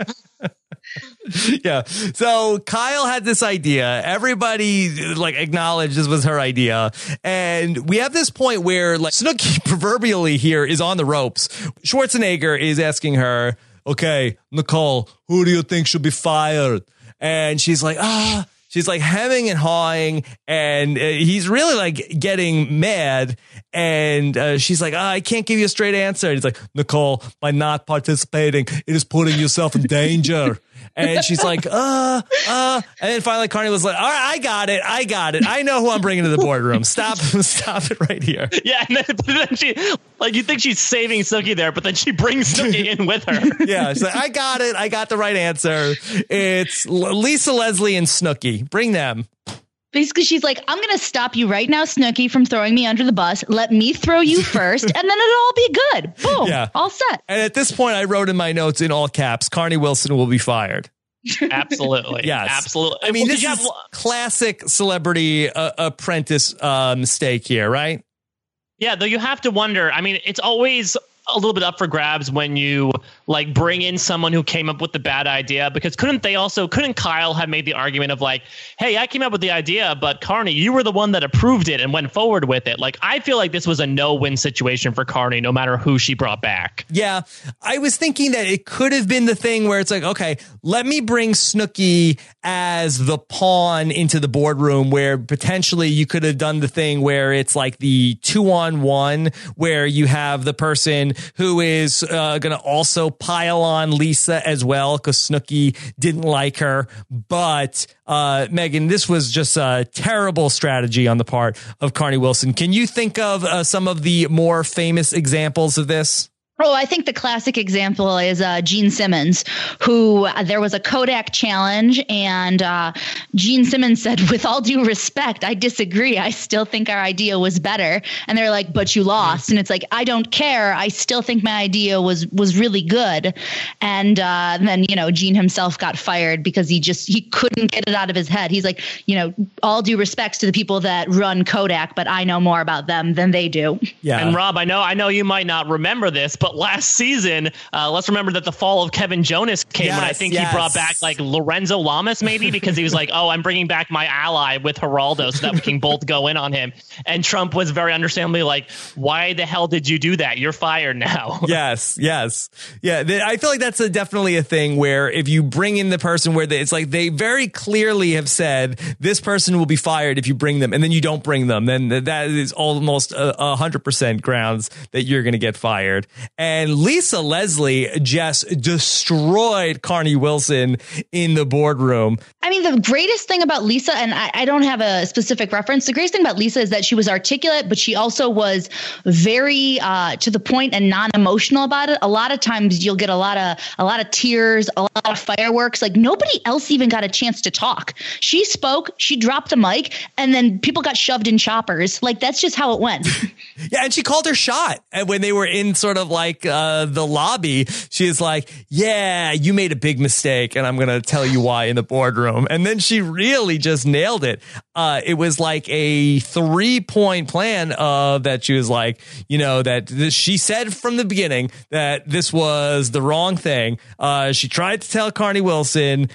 Yeah. So Kyle had this idea. Everybody like acknowledged this was her idea. And we have this point where like Snooki proverbially here is on the ropes. Schwarzenegger is asking her, okay, Nicole, who do you think should be fired? And she's like, she's like hemming and hawing, and he's really like getting mad. And she's like, I can't give you a straight answer. And he's like, Nicole, by not participating, it is putting yourself in danger. And she's like, and then finally Carnie was like, all right, I got it. I know who I'm bringing to the boardroom. Stop it right here. Yeah. And then she, like, you think she's saving Snooki there, but then she brings Snooki in with her. Yeah. She's like, I got the right answer. It's Lisa Leslie and Snooki. Bring them. Basically, she's like, I'm going to stop you right now, Snooki, from throwing me under the bus. Let me throw you first, and then it'll all be good. Boom. Yeah. All set. And at this point, I wrote in my notes in all caps, Carnie Wilson will be fired. Absolutely. Yes. Absolutely. I mean, this is classic celebrity apprentice mistake here, right? Yeah, though you have to wonder. I mean, it's always a little bit up for grabs when you like bring in someone who came up with the bad idea, because couldn't Kyle have made the argument of like, hey, I came up with the idea, but Carnie, you were the one that approved it and went forward with it. Like, I feel like this was a no-win situation for Carnie, no matter who she brought back. Yeah. I was thinking that it could have been the thing where it's like, okay, let me bring Snooki as the pawn into the boardroom, where potentially you could have done the thing where it's like the 2-on-1 where you have the person who is going to also pile on Lisa as well because Snooki didn't like her. But Megan, this was just a terrible strategy on the part of Carnie Wilson. Can you think of some of the more famous examples of this? Oh, I think the classic example is Gene Simmons, who there was a Kodak challenge, and Gene Simmons said, "With all due respect, I disagree. I still think our idea was better." And they're like, "But you lost." And it's like, "I don't care. I still think my idea was really good." And then, you know, Gene himself got fired because he couldn't get it out of his head. He's like, you know, all due respects to the people that run Kodak, but I know more about them than they do. Yeah. And Rob, I know you might not remember this, but last season, let's remember that the fall of Kevin Jonas came when I think he brought back like Lorenzo Lamas, maybe, because he was like, "Oh, I'm bringing back my ally with Geraldo so that we can both go in on him." And Trump was very understandably like, "Why the hell did you do that? You're fired now." Yes. Yeah. I feel like that's definitely a thing where if you bring in the person where it's like they very clearly have said this person will be fired if you bring them, and then you don't bring them, then that is almost 100% grounds that you're going to get fired. And Lisa Leslie just destroyed Carnie Wilson in the boardroom. I mean, the greatest thing about Lisa, and I don't have a specific reference, the greatest thing about Lisa is that she was articulate, but she also was very to the point and non-emotional about it. A lot of times you'll get a lot of tears, a lot of fireworks. Like nobody else even got a chance to talk. She spoke, she dropped the mic, and then people got shoved in choppers. Like that's just how it went. Yeah, and she called her shot. And when they were in sort of like the lobby, she is like, "Yeah, you made a big mistake, and I'm going to tell you why in the boardroom." And then she really just nailed it. It was like a 3-point plan that she was like, you know, that she said from the beginning that this was the wrong thing. She tried to tell Carnie Wilson.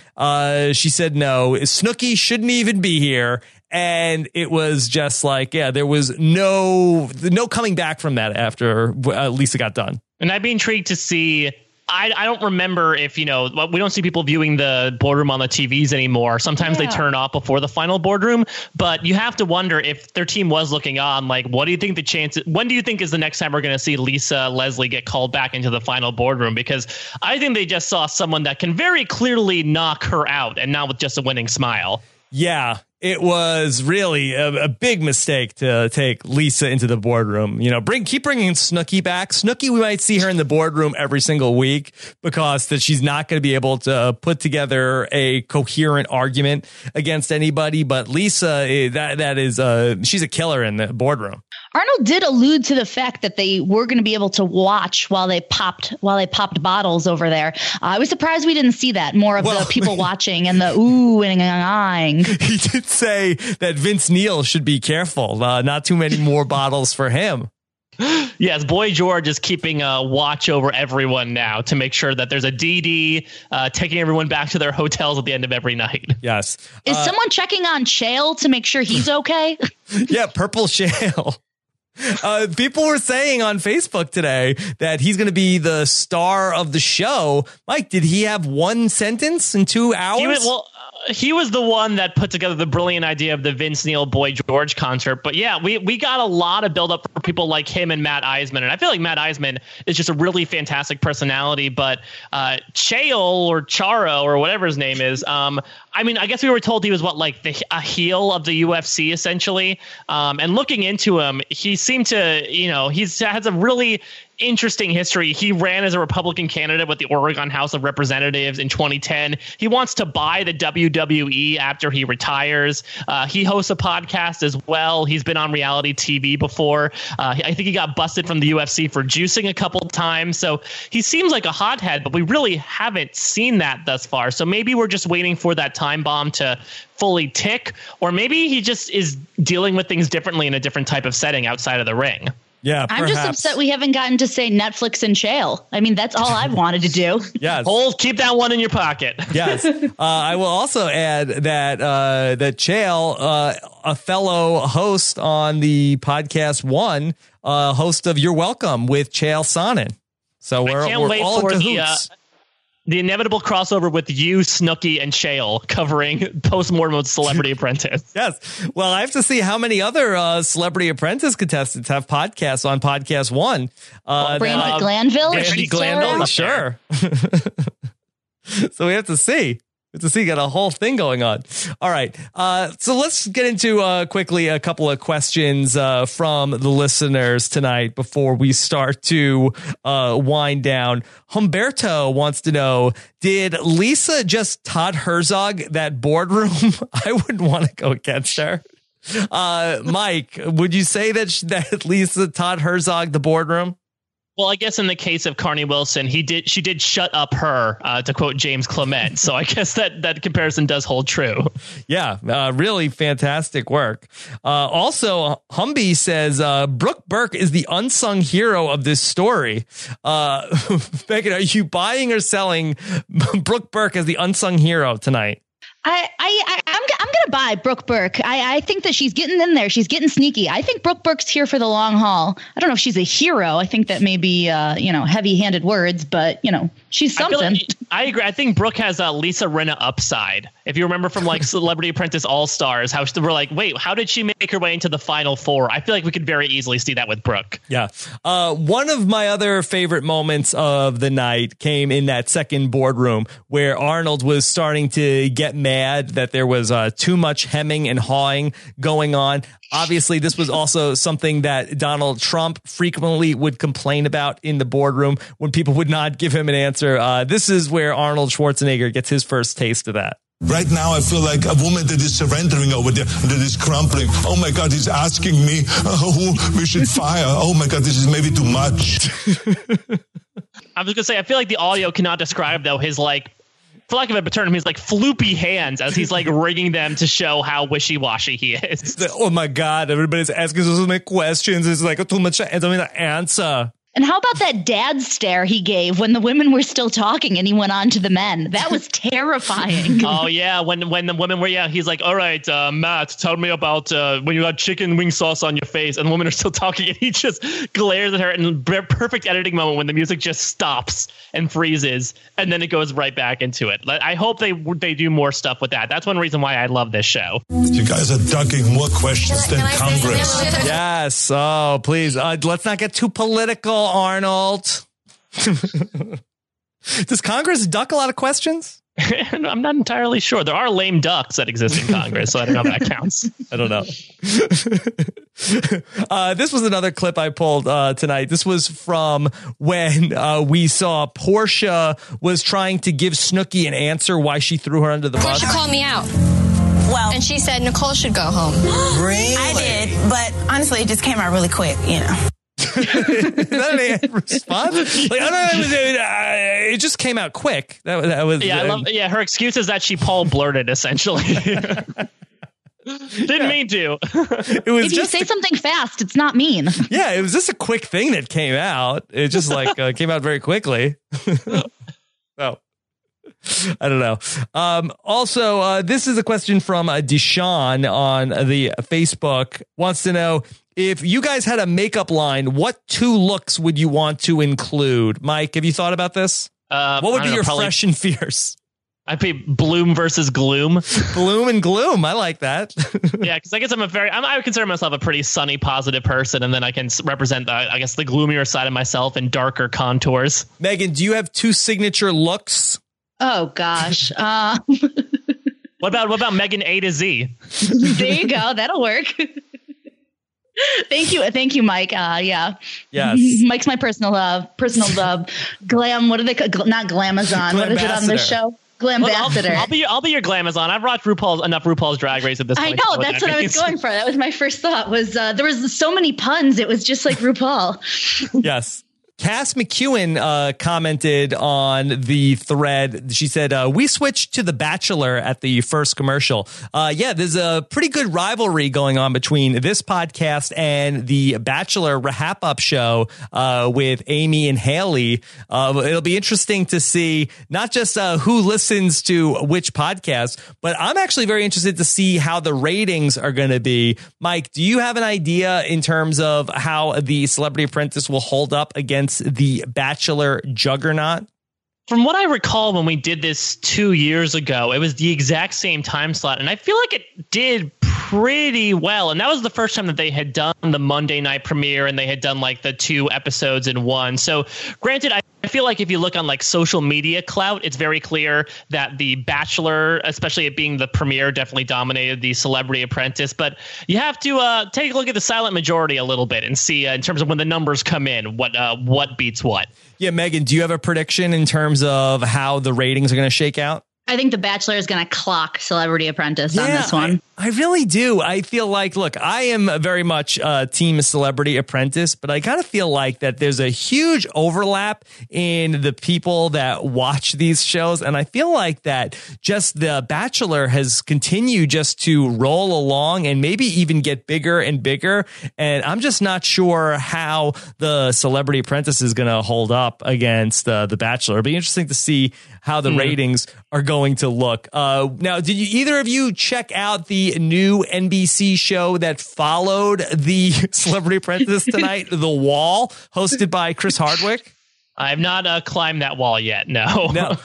She said, no, Snooki shouldn't even be here. And it was just like, yeah, there was no coming back from that after Lisa got done. And I'd be intrigued to see. I don't remember if, you know, we don't see people viewing the boardroom on the TVs anymore. Sometimes they turn off before the final boardroom. But you have to wonder if their team was looking on, like, what do you think the chances? When do you think is the next time we're going to see Lisa Leslie get called back into the final boardroom? Because I think they just saw someone that can very clearly knock her out and not with just a winning smile. Yeah. It was really a big mistake to take Lisa into the boardroom. You know, keep bringing Snooki back. Snooki, we might see her in the boardroom every single week because that she's not going to be able to put together a coherent argument against anybody. But Lisa, that is she's a killer in the boardroom. Arnold did allude to the fact that they were going to be able to watch while they popped bottles over there. I was surprised we didn't see that more of the people watching and the ooh and ahhing. He did say that Vince Neil should be careful. Not too many more bottles for him. Yes, Boy George is keeping a watch over everyone now to make sure that there's a DD taking everyone back to their hotels at the end of every night. Yes. Is someone checking on Chael to make sure he's okay? Yeah, Purple Chael. People were saying on Facebook today that he's going to be the star of the show. Mike, did he have one sentence in 2 hours? He was the one that put together the brilliant idea of the Vince Neil Boy George concert. But yeah, we got a lot of build up for people like him and Matt Eisman. And I feel like Matt Eisman is just a really fantastic personality. But Chael or Charo or whatever his name is. I mean, I guess we were told he was a heel of the UFC, essentially. And looking into him, he seemed to, you know, he has a really interesting history. He ran as a Republican candidate with the Oregon House of Representatives in 2010. He wants to buy the WWE after he retires. He hosts a podcast as well. He's been on reality TV before. I think he got busted from the UFC for juicing a couple times. So he seems like a hothead, but we really haven't seen that thus far. So maybe we're just waiting for that time bomb to fully tick, or maybe he just is dealing with things differently in a different type of setting outside of the ring. Yeah, perhaps. I'm just upset we haven't gotten to say Netflix and Chael. I mean, that's all I've wanted to do. Yes. Keep that one in your pocket. Yes. I will also add that that Chael, a fellow host on the podcast One, host of You're Welcome with Chael Sonnen. So we're all in cahoots. the inevitable crossover with you, Snooki, and Chael covering post-mortem Celebrity Apprentice. Yes. Well, I have to see how many other Celebrity Apprentice contestants have podcasts on Podcast One. Brandy Glanville? Brandy Glanville, sure. So we have to see. Got a whole thing going on. All right. So let's get into quickly a couple of questions from the listeners tonight before we start to wind down. Humberto wants to know, did Lisa just Todd Herzog that boardroom? I wouldn't want to go against her. Mike, would you say that, that Lisa Todd Herzog the boardroom? Well, I guess in the case of Carnie Wilson, she did shut up her, to quote James Clement. So I guess that comparison does hold true. Yeah, really fantastic work. Also, Humby says Brooke Burke is the unsung hero of this story. Megan, are you buying or selling Brooke Burke as the unsung hero tonight? I'm going to buy Brooke Burke. I think that she's getting in there. She's getting sneaky. I think Brooke Burke's here for the long haul. I don't know if she's a hero. I think that may be, heavy-handed words, but, she's something. I agree. I think Brooke has a Lisa Rinna upside. If you remember from, Celebrity Apprentice All-Stars, how we're like, wait, how did she make her way into the Final Four? I feel like we could very easily see that with Brooke. Yeah. One of my other favorite moments of the night came in that second boardroom where Arnold was starting to get mad that there was too much hemming and hawing going on. Obviously, this was also something that Donald Trump frequently would complain about in the boardroom when people would not give him an answer. This is where Arnold Schwarzenegger gets his first taste of that. Right now, I feel like a woman that is surrendering over there, that is crumbling. Oh, my God, he's asking me who we should fire. Oh, my God, this is maybe too much. I was going to say, I feel like the audio cannot describe, though, his for lack of a better term, he's floopy hands as he's wringing them to show how wishy-washy he is. Oh my God, everybody's asking so many questions. It's too much to answer. And how about that dad stare he gave when the women were still talking and he went on to the men? That was terrifying. Oh, yeah. When the women were, he's like, all right, Matt, tell me about when you got chicken wing sauce on your face and the women are still talking. And he just glares at her in perfect editing moment when the music just stops and freezes. And then it goes right back into it. I hope they do more stuff with that. That's one reason why I love this show. You guys are ducking more questions than Congress. Yes. Oh, please. Let's not get too political. Arnold. Does Congress duck a lot of questions? I'm not entirely sure. There are lame ducks that exist in Congress, so I don't know if that counts. I don't know. This was another clip I pulled tonight. This was from when we saw Porsha was trying to give Snooki an answer why she threw her under the bus. Porsha called me out. Well, and she said Nicole should go home. Really? I did, but honestly, it just came out really quick, Is that a response? It just came out quick. That was her excuse is that she Paul blurted essentially. Didn't mean to. It was if you say something fast, it's not mean. Yeah, it was just a quick thing that came out. It just came out very quickly. Oh. I don't know. Also, this is a question from Deshaun on the Facebook. Wants to know if you guys had a makeup line, what two looks would you want to include? Mike, have you thought about this? What would be your fresh and fierce? I'd be Bloom versus Gloom. Bloom and Gloom. I like that. Yeah, because I guess I would consider myself a pretty sunny, positive person. And then I can represent, the gloomier side of myself in darker contours. Megan, do you have two signature looks? Oh, gosh. What about Megan A to Z? There you go. That'll work. Thank you, Mike. Yes. Mike's my personal love. Glam. What are they called? Not Glamazon. What is it on this show? Glambassador. Well, I'll be your Glamazon. I've watched enough RuPaul's Drag Race at this point. I know that's what I was going for. That was my first thought. Was there was so many puns? It was just like RuPaul. Yes. Cass McEwen commented on the thread. She said, we switched to The Bachelor at the first commercial. There's a pretty good rivalry going on between this podcast and The Bachelor wrap-up show with Amy and Haley. It'll be interesting to see not just who listens to which podcast, but I'm actually very interested to see how the ratings are going to be. Mike, do you have an idea in terms of how the Celebrity Apprentice will hold up against The Bachelor juggernaut? From what I recall, when we did this 2 years ago, it was the exact same time slot, and I feel like it did pretty well. And that was the first time that they had done the Monday night premiere, and they had done like the two episodes in one. So granted, I feel like if you look on like social media clout, it's very clear that The Bachelor, especially it being the premiere, definitely dominated the Celebrity Apprentice. But you have to take a look at the silent majority a little bit and see in terms of when the numbers come in, what beats what. Yeah, Megan, do you have a prediction in terms of how the ratings are going to shake out? I think The Bachelor is going to clock Celebrity Apprentice on this one. I really do. I feel like, look, I am very much team Celebrity Apprentice, but I kind of feel like that there's a huge overlap in the people that watch these shows. And I feel like that just The Bachelor has continued just to roll along and maybe even get bigger and bigger. And I'm just not sure how the Celebrity Apprentice is going to hold up against The Bachelor. It'll be interesting to see how the ratings are going to look. Now, did you, either of you, check out the new NBC show that followed the Celebrity Apprentice tonight, The Wall, hosted by Chris Hardwick? I have not climbed that wall yet. No.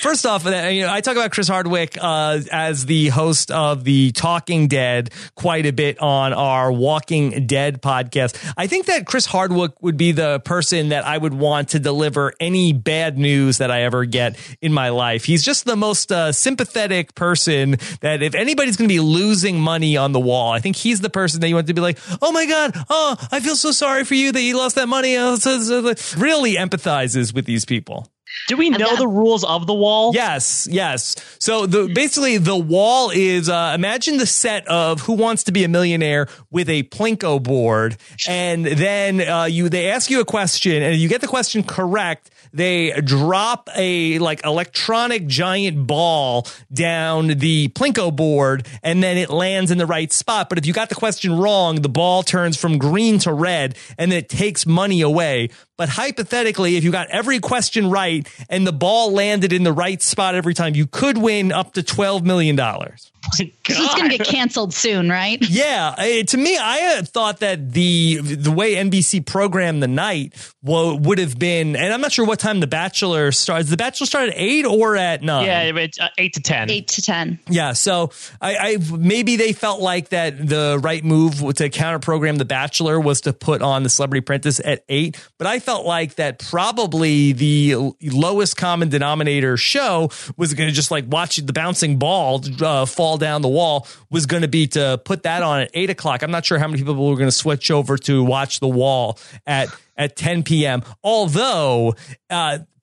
First off, you know, I talk about Chris Hardwick as the host of The Talking Dead quite a bit on our Walking Dead podcast. I think that Chris Hardwick would be the person that I would want to deliver any bad news that I ever get in my life. He's just the most sympathetic person that if anybody's going to be losing money on The Wall, I think he's the person that you want to be like, oh my God, oh, I feel so sorry for you that you lost that money. Really empathizes with these people. Do we know the rules of The Wall? Yes. So basically The Wall is imagine the set of Who Wants to Be a Millionaire with a Plinko board. And then they ask you a question, and if you get the question correct, they drop a like electronic giant ball down the Plinko board, and then it lands in the right spot. But if you got the question wrong, the ball turns from green to red, and then it takes money away. But hypothetically, if you got every question right and the ball landed in the right spot every time, you could win up to $12 million. God. This is going to get canceled soon, right? Yeah. To me, I thought that the way NBC programmed the night would have been, and I'm not sure what time The Bachelor starts. The Bachelor started at 8 or at 9? Yeah, it's 8 to 10. 8 to 10. Yeah, so I maybe they felt like that the right move to counter-program The Bachelor was to put on The Celebrity Apprentice at 8, but I felt like that probably the lowest common denominator show was going to just like watch the bouncing ball fall down the wall was going to be to put that on at 8 o'clock. I'm not sure how many people were going to switch over to watch The Wall at 10 p.m. Although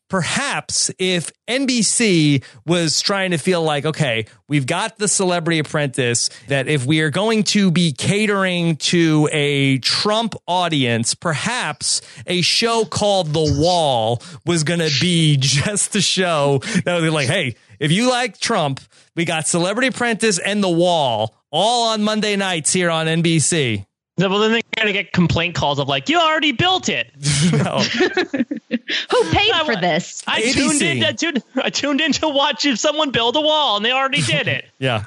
perhaps if NBC was trying to feel like, okay, we've got the Celebrity Apprentice, that if we are going to be catering to a Trump audience, perhaps a show called The Wall was going to be just a show that would be like, hey, if you like Trump, we got Celebrity Apprentice and The Wall all on Monday nights here on NBC. Well, then they're going to get complaint calls of like, you already built it. No. Who paid for this? I tuned in to watch if someone build a wall, and they already did it. Yeah.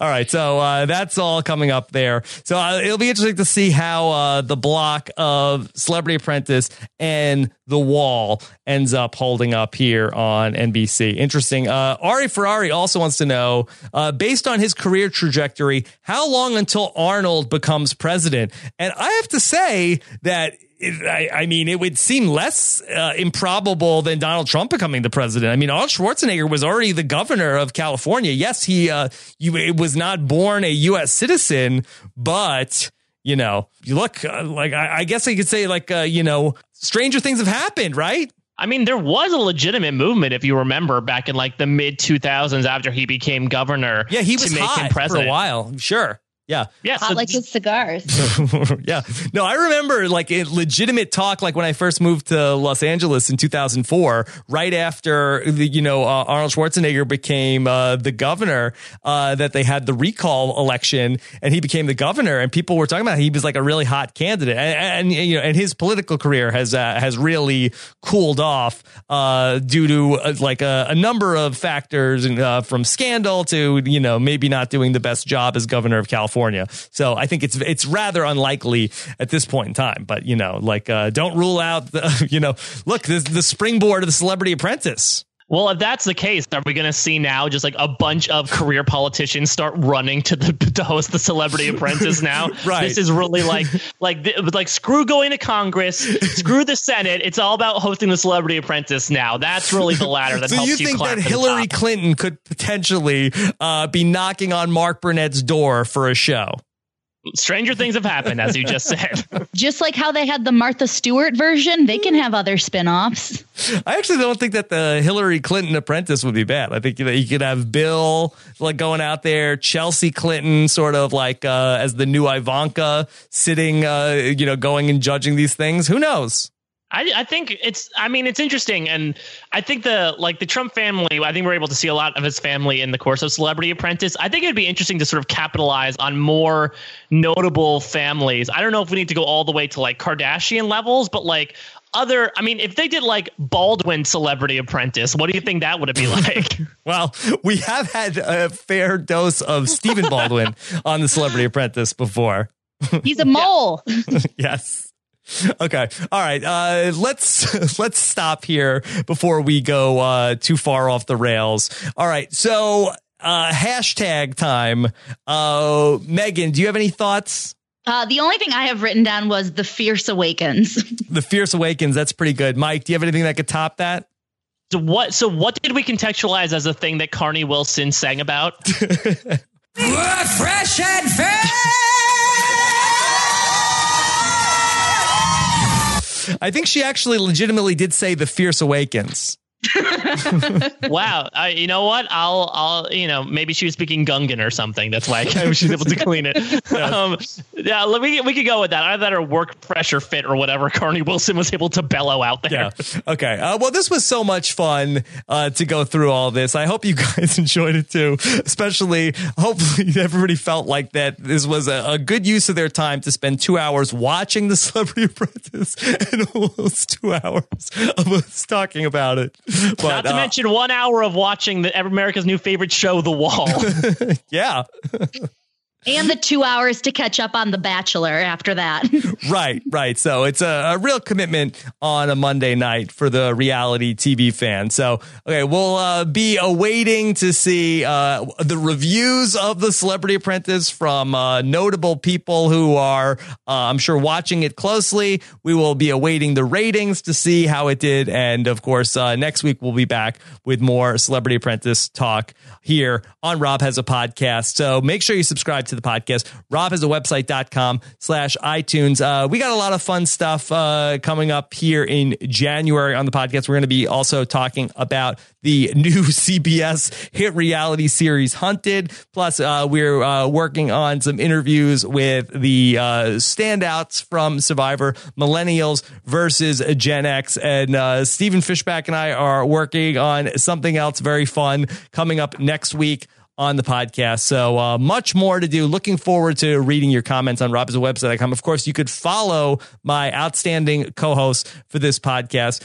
All right. So that's all coming up there. So it'll be interesting to see how the block of Celebrity Apprentice and The Wall ends up holding up here on NBC. Interesting. Ari Ferrari also wants to know, based on his career trajectory, how long until Arnold becomes president? And I have to say that it would seem less improbable than Donald Trump becoming the president. I mean, Arnold Schwarzenegger was already the governor of California. Yes, he was not born a U.S. citizen, but, you know, you look like I guess I could say like, you know, stranger things have happened, right? I mean, there was a legitimate movement, if you remember, back in like the mid 2000s after he became governor. Yeah, he was hot for a while. Sure. Yeah. Hot like his cigars. Yeah. No, I remember like a legitimate talk, like when I first moved to Los Angeles in 2004, right after, Arnold Schwarzenegger became the governor, that they had the recall election and he became the governor, and people were talking about he was like a really hot candidate. And his political career has really cooled off due to like a number of factors, from scandal to, maybe not doing the best job as governor of California. California. So I think it's rather unlikely at this point in time. But, you know, like, don't rule out, look, the springboard of the Celebrity Apprentice. Well, if that's the case, are we going to see now just like a bunch of career politicians start running to host the Celebrity Apprentice now? Right. This is really like screw going to Congress, screw the Senate. It's all about hosting the Celebrity Apprentice now. That's really the ladder that helps you climb. So you think that Hillary Clinton could potentially be knocking on Mark Burnett's door for a show? Stranger things have happened, as you just said. Just like how they had the Martha Stewart version, they can have other spinoffs. I actually don't think that the Hillary Clinton Apprentice would be bad. I think that you could have Bill like going out there, Chelsea Clinton sort of like as the new Ivanka sitting, going and judging these things. Who knows? I think it's interesting. And I think the Trump family, I think we're able to see a lot of his family in the course of Celebrity Apprentice. I think it'd be interesting to sort of capitalize on more notable families. I don't know if we need to go all the way to like Kardashian levels, but like other, I mean, if they did like Baldwin Celebrity Apprentice, what do you think that would be like? Well, we have had a fair dose of Stephen Baldwin on the Celebrity Apprentice before. He's a mole. Yes. Okay. All right. Let's stop here before we go too far off the rails. All right. So hashtag time. Megan, do you have any thoughts? The only thing I have written down was The Fierce Awakens. The Fierce Awakens. That's pretty good. Mike, do you have anything that could top that? So what did we contextualize as a thing that Carnie Wilson sang about? We're fresh and fair. I think she actually legitimately did say The Fierce Awakens. Wow. You know what? I'll maybe she was speaking Gungan or something. That's why I was able to clean it. Yes. Yeah, we could go with that. Either that or work pressure fit or whatever Carnie Wilson was able to bellow out there. Yeah. Okay. Well, this was so much fun to go through all this. I hope you guys enjoyed it too. Especially, hopefully everybody felt like that this was a good use of their time to spend 2 hours watching The Celebrity Apprentice and almost 2 hours of us talking about it. But, not to mention 1 hour of watching America's new favorite show, The Wall. Yeah. And the 2 hours to catch up on The Bachelor after that. Right. So it's a real commitment on a Monday night for the reality TV fan. So, okay, we'll be awaiting to see the reviews of The Celebrity Apprentice from notable people who are, I'm sure, watching it closely. We will be awaiting the ratings to see how it did. And, of course, next week we'll be back with more Celebrity Apprentice talk here on Rob Has a Podcast. So make sure you subscribe to the podcast. Rob has a website.com/iTunes. We got a lot of fun stuff coming up here in January on the podcast. We're going to be also talking about the new CBS hit reality series Hunted. Plus, we're working on some interviews with the standouts from Survivor, Millennials versus Gen X. And Stephen Fishback and I are working on something else very fun coming up next week on the podcast. So much more to do. Looking forward to reading your comments on robisawebsite.com. Of course, you could follow my outstanding co-host for this podcast.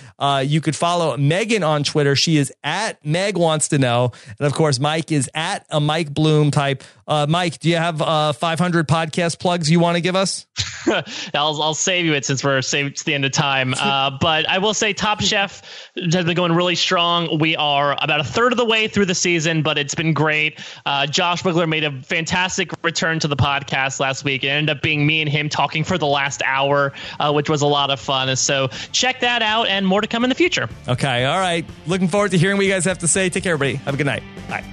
You could follow Megan on Twitter. She is at Meg Wants to Know. And of course, Mike is at a Mike Bloom type. Mike, do you have 500 podcast plugs you want to give us? I'll save you it since we're saved to the end of time. But I will say Top Chef has been going really strong. We are about a third of the way through the season, but it's been great. Josh Bugler made a fantastic return to the podcast last week. It ended up being me and him talking for the last hour, which was a lot of fun. So check that out and more to come in the future. Okay. All right. Looking forward to hearing what you guys have to say. Take care, everybody. Have a good night. Bye.